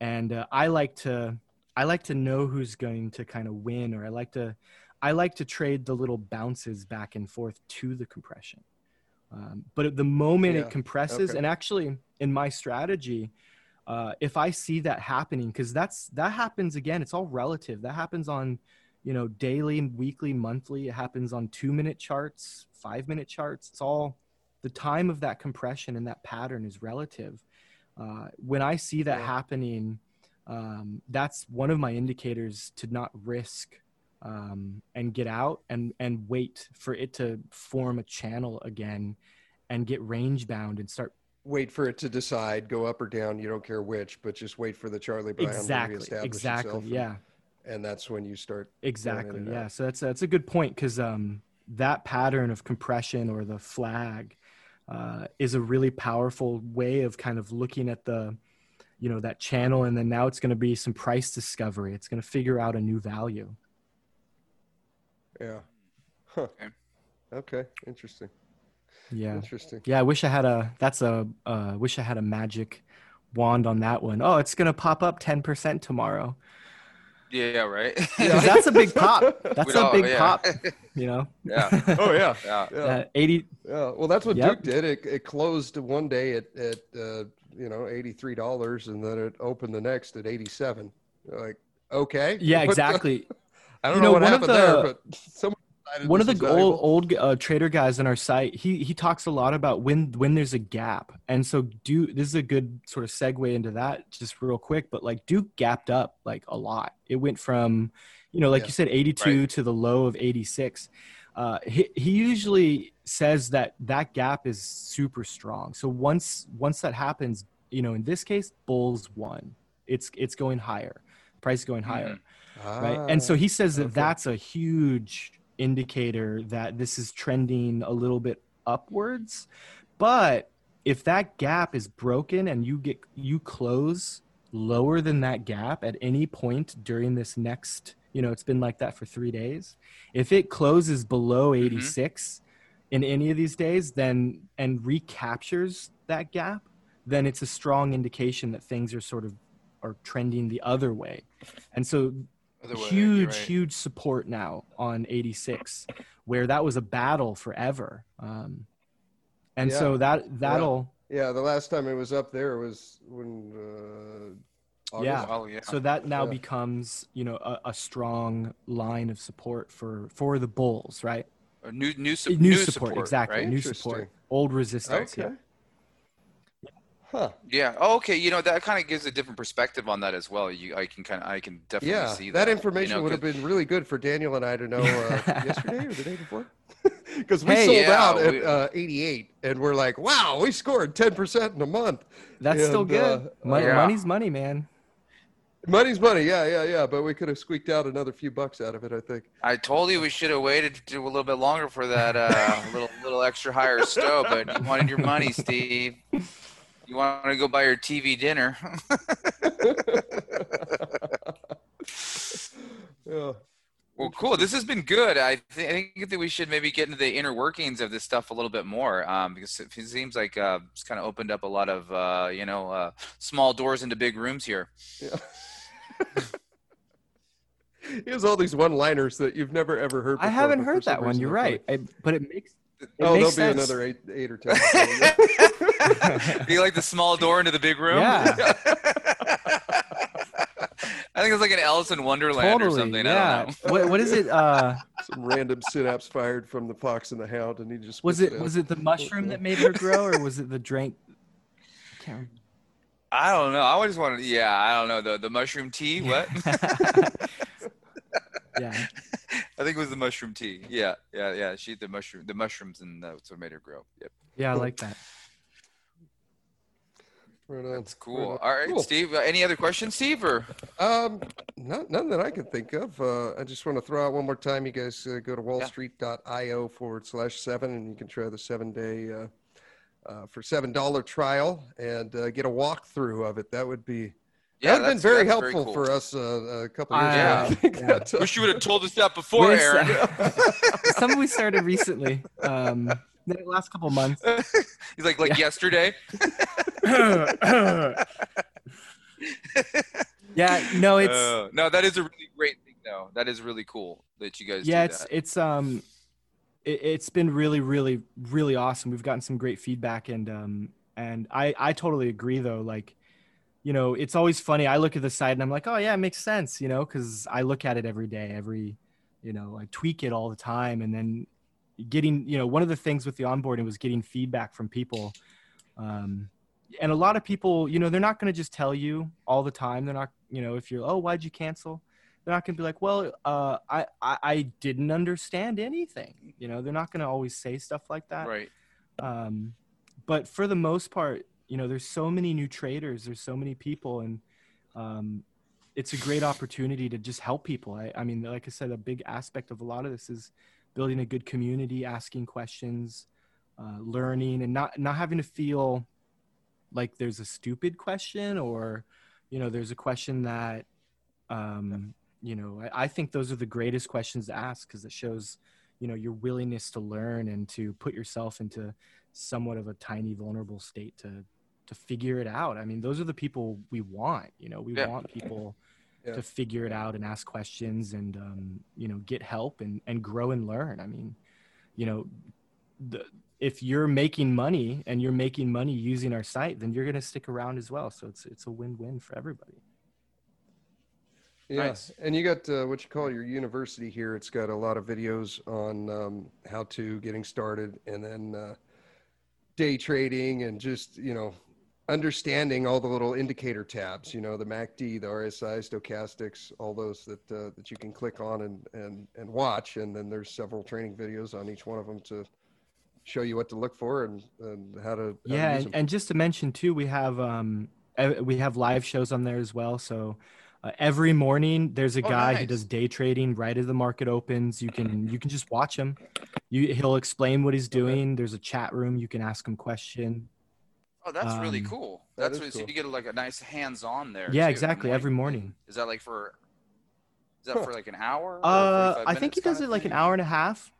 And I like to know who's going to kind of win, or I like to trade the little bounces back and forth to the compression. But at the moment it compresses, and actually in my strategy, if I see that happening, because that happens again, it's all relative. That happens on, you know, daily, weekly, monthly. It happens on 2-minute charts, 5-minute charts. It's all the time of that compression and that pattern is relative. When I see that happening, that's one of my indicators to not risk and get out and wait for it to form a channel again and get range bound and start. Wait for it to decide, go up or down. You don't care which, but just wait for the Charlie Brown to reestablish itself. Yeah. And that's when you start. Exactly. Yeah. Out. So that's a good point. 'Cause, that pattern of compression or the flag, is a really powerful way of kind of looking at the, you know, that channel. And then now it's going to be some price discovery. It's going to figure out a new value. Yeah. Huh. Okay. Interesting. Yeah. Interesting. Yeah. I wish I had a magic wand on that one. Oh, it's going to pop up 10% tomorrow. Yeah, right. That's a big pop. That's a big pop, you know? Yeah. Oh, yeah. Yeah. 80. Yeah. Well, that's what Duke did. It closed one day at $83, and then it opened the next at 87. You're like, okay. Yeah, exactly. I don't know what happened there, but someone decided one of the old trader guys on our site, he talks a lot about when there's a gap. And so this is a good sort of segue into that just real quick, but like Duke gapped up like a lot. It went from, you said, 82 to the low of 86. He usually says that gap is super strong. So once that happens, in this case, bulls won. It's going higher. Price going higher. Right. And so he says that's a huge indicator that this is trending a little bit upwards. But if that gap is broken and you close lower than that gap at any point during this next, it's been like that for 3 days. If it closes below 86 in any of these days, then and recaptures that gap, then it's a strong indication that things are sort of are trending the other way. And so huge support now on 86, where that was a battle forever. So that'll... Yeah, the last time it was up there was when... August. Yeah. Oh, yeah. So that now becomes, a strong line of support for the bulls, right? New support. Exactly. Right? New support. Old resistance. Okay. Yeah. Huh. Yeah. Oh, okay. That kind of gives a different perspective on that as well. I can definitely see that. That information would have been really good for Daniel and I to know yesterday or the day before, because we sold out at 88, and we're like, wow, we scored 10% in a month. That's still good. Money's money, man. Money's money. Yeah. But we could have squeaked out another few bucks out of it, I think. I told you we should have waited to do a little bit longer for that little extra higher stow, but you wanted your money, Steve. You want to go buy your TV dinner? Yeah. Well, cool. This has been good. I think that we should maybe get into the inner workings of this stuff a little bit more, because it seems like it's kind of opened up a lot of small doors into big rooms here. Yeah. He has all these one-liners that you've never ever heard before. I haven't heard that one. You're right, but it makes. There'll be another eight or 10. Be like the small door into the big room. Yeah. I think it's like an Alice in Wonderland or something. Yeah. I don't know. What is it? Some random synapse fired from the Fox and the Hound, and he just was it the mushroom that made her grow, or was it the drink? I can't remember. I don't know. I just wanted. Yeah, I don't know the mushroom tea. What? Yeah. I think it was the mushroom tea. Yeah. She ate the mushrooms, and that's what made her grow. Yep. Yeah, I like that. Right on. That's cool. Right on. All right, cool. Steve. Any other questions, Steve? Or none that I can think of. I just want to throw out one more time. You guys go to WallStreet.io /7, and you can try the 7-day for $7 trial and get a walkthrough of it. That would be. Yeah, that would have been very helpful for us a couple of years ago. I wish you would have told us that before, Aaron. Some we started recently, the last couple of months. He's like yesterday. It's... no, that is a really great thing, though. That is really cool that you guys do that. Yeah, it's been really, really, really awesome. We've gotten some great feedback, and I totally agree, though, like, it's always funny. I look at the site and I'm like, oh yeah, it makes sense, because I look at it every day, I tweak it all the time. And then getting, one of the things with the onboarding was getting feedback from people. And a lot of people, they're not going to just tell you all the time. They're not, if you're, oh, why'd you cancel? They're not going to be like, well, I didn't understand anything. They're not going to always say stuff like that. Right. But for the most part, there's so many new traders, there's so many people, and it's a great opportunity to just help people. I mean, like I said, a big aspect of a lot of this is building a good community, asking questions, learning, and not having to feel like there's a stupid question or, there's a question that, I think those are the greatest questions to ask, because it shows, your willingness to learn and to put yourself into somewhat of a tiny, vulnerable state to figure it out. I mean, those are the people we want. We want people to figure it out and ask questions and, you know, get help and grow and learn. I mean, you know, if you're making money and you're making money using our site, then you're going to stick around as well. So it's a win-win for everybody. Yeah. Nice. And you got what you call your university here. It's got a lot of videos on how to getting started and then day trading and just, you know, understanding all the little indicator tabs, you know, the MACD, the RSI, stochastics, all those that you can click on and watch. And then there's several training videos on each one of them to show you what to look for and how to use them. And just to mention too, we have live shows on there as well. So every morning there's a guy who does day trading right as the market opens. You can just watch him. He'll explain what he's doing. Okay. There's a chat room. You can ask him questions. Oh, that's really cool. That's really cool. So you get like a nice hands-on there. Yeah, exactly. Every morning. Is that like for like an hour? Or I think he does it like an hour and a half.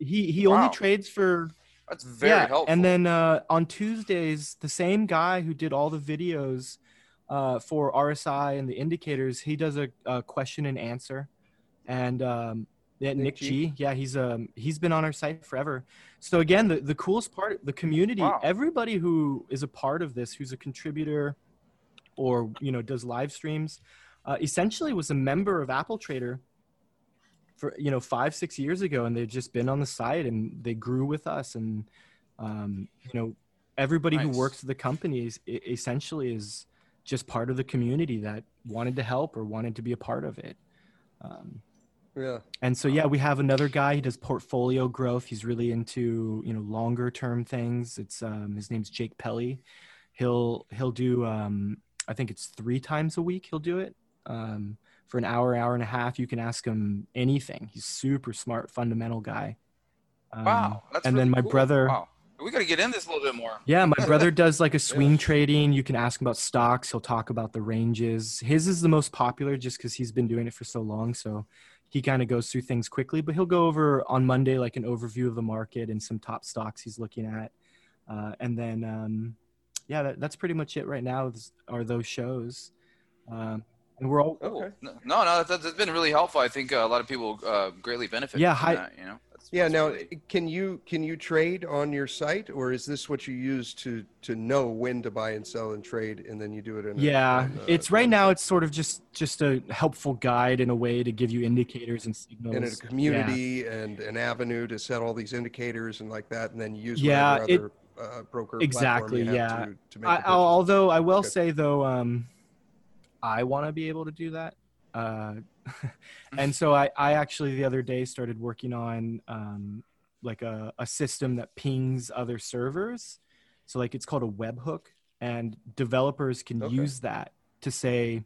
He only trades for. That's very helpful. And then on Tuesdays, the same guy who did all the videos for RSI and the indicators, he does a question and answer, and Nick G. Yeah, he's been on our site forever. So again, the coolest part, the community, everybody who is a part of this, who's a contributor or, you know, does live streams, essentially was a member of Apple Trader for, you know, 5-6 years ago, and they've just been on the site and they grew with us. And you know, everybody who works at the company essentially is just part of the community that wanted to help or wanted to be a part of it. Yeah. And so, we have another guy. He does portfolio growth. He's really into, you know, longer term things. It's his name's Jake Pelly. He'll do, I think it's 3 times a week. He'll do it for an hour and a half. You can ask him anything. He's super smart, fundamental guy. That's and really then my cool. brother. Wow. We got to get in this a little bit more. Yeah. My brother does like a swing trading. You can ask him about stocks. He'll talk about the ranges. His is the most popular just because he's been doing it for so long. So he kind of goes through things quickly, but he'll go over on Monday, like an overview of the market and some top stocks he's looking at. And then, that's pretty much it right now are those shows. And we're all cool. Okay. No, that's been really helpful. I think a lot of people greatly benefit from that, you know? That's now, really... can you trade on your site, or is this what you use to know when to buy and sell and trade, and then you do it in? It's right now. It's sort of just a helpful guide in a way to give you indicators and signals, and a community and an avenue to set all these indicators and like that, and then use whatever other broker platform you have to make. Although I will say though, I want to be able to do that. And so I actually the other day started working on like a system that pings other servers. So like it's called a webhook, and developers can use that to say,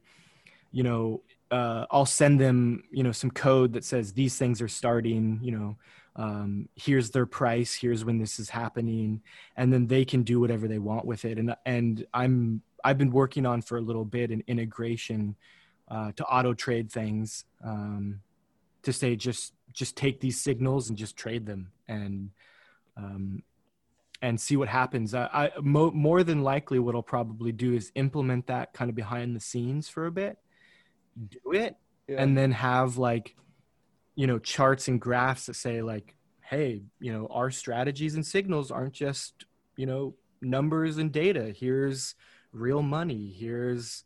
you know, I'll send them, you know, some code that says these things are starting, you know, here's their price, here's when this is happening, and then they can do whatever they want with it. And I've been working on for a little bit an integration to auto trade things, to say just take these signals and just trade them and see what happens. I more than likely what I'll probably do is implement that kind of behind the scenes for a bit, do it, and then have like, you know, charts and graphs that say like, hey, you know, our strategies and signals aren't just, you know, numbers and data. Here's real money. Here's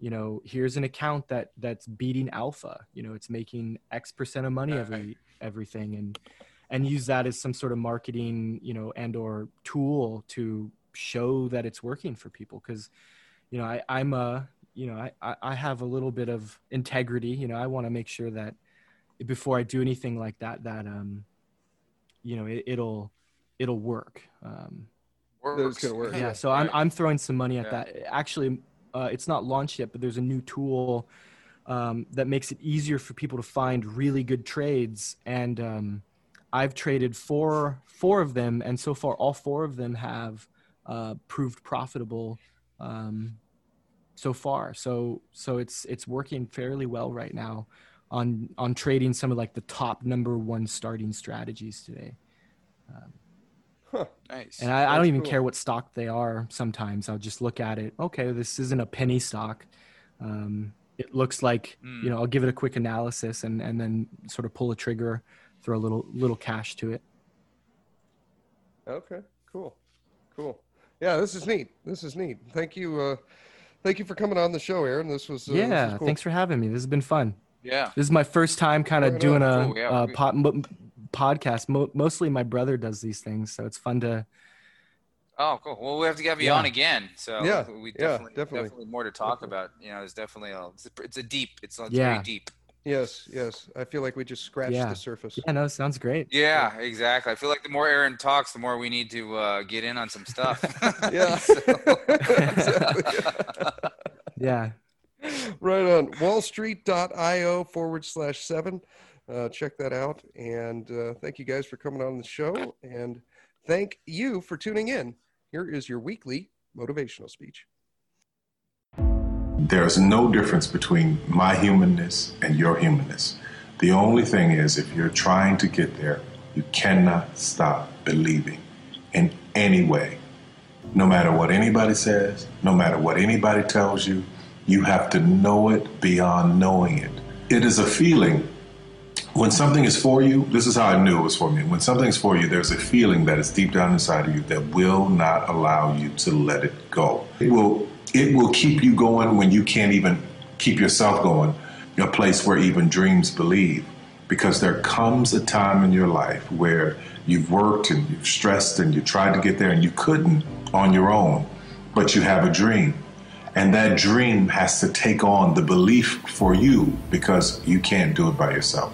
an account that's beating alpha, you know, it's making X percent of money everything and use that as some sort of marketing, you know, and or tool to show that it's working for people. Cause, you know, I have a little bit of integrity, you know, I want to make sure that before I do anything like that, you know, it'll work. It's gonna work. Yeah. So I'm throwing some money at that. Actually, it's not launched yet, but there's a new tool that makes it easier for people to find really good trades. And I've traded four of them, and so far all 4 of them have proved profitable so far. So it's working fairly well right now on trading some of like the top number 1 starting strategies today. Nice. And I don't even care what stock they are. Sometimes I'll just look at it. Okay, this isn't a penny stock. it looks like, you know, I'll give it a quick analysis and then sort of pull a trigger, throw a little cash to it. Okay, cool. Yeah, this is neat. Thank you for coming on the show, Aaron. This was cool. Thanks for having me. This has been fun. Yeah. This is my first time kind of doing podcast. Mostly my brother does these things, so it's fun to. Oh, cool. Well, we have to get you on again. So we definitely more to talk about. You know, there's definitely it's very deep. Yes. I feel like we just scratched the surface. Yeah, no, sounds great. Yeah, exactly. I feel like the more Aaron talks, the more we need to get in on some stuff. Yeah. Right on. WallStreet.io/7. Check that out. And thank you guys for coming on the show. And thank you for tuning in. Here is your weekly motivational speech. There is no difference between my humanness and your humanness. The only thing is, if you're trying to get there, you cannot stop believing in any way. No matter what anybody says, no matter what anybody tells you, you have to know it beyond knowing it. It is a feeling. When something is for you, this is how I knew it was for me. When something's for you, there's a feeling that is deep down inside of you that will not allow you to let it go. It will keep you going when you can't even keep yourself going, a place where even dreams believe. Because there comes a time in your life where you've worked and you've stressed and you tried to get there and you couldn't on your own, but you have a dream. And that dream has to take on the belief for you because you can't do it by yourself.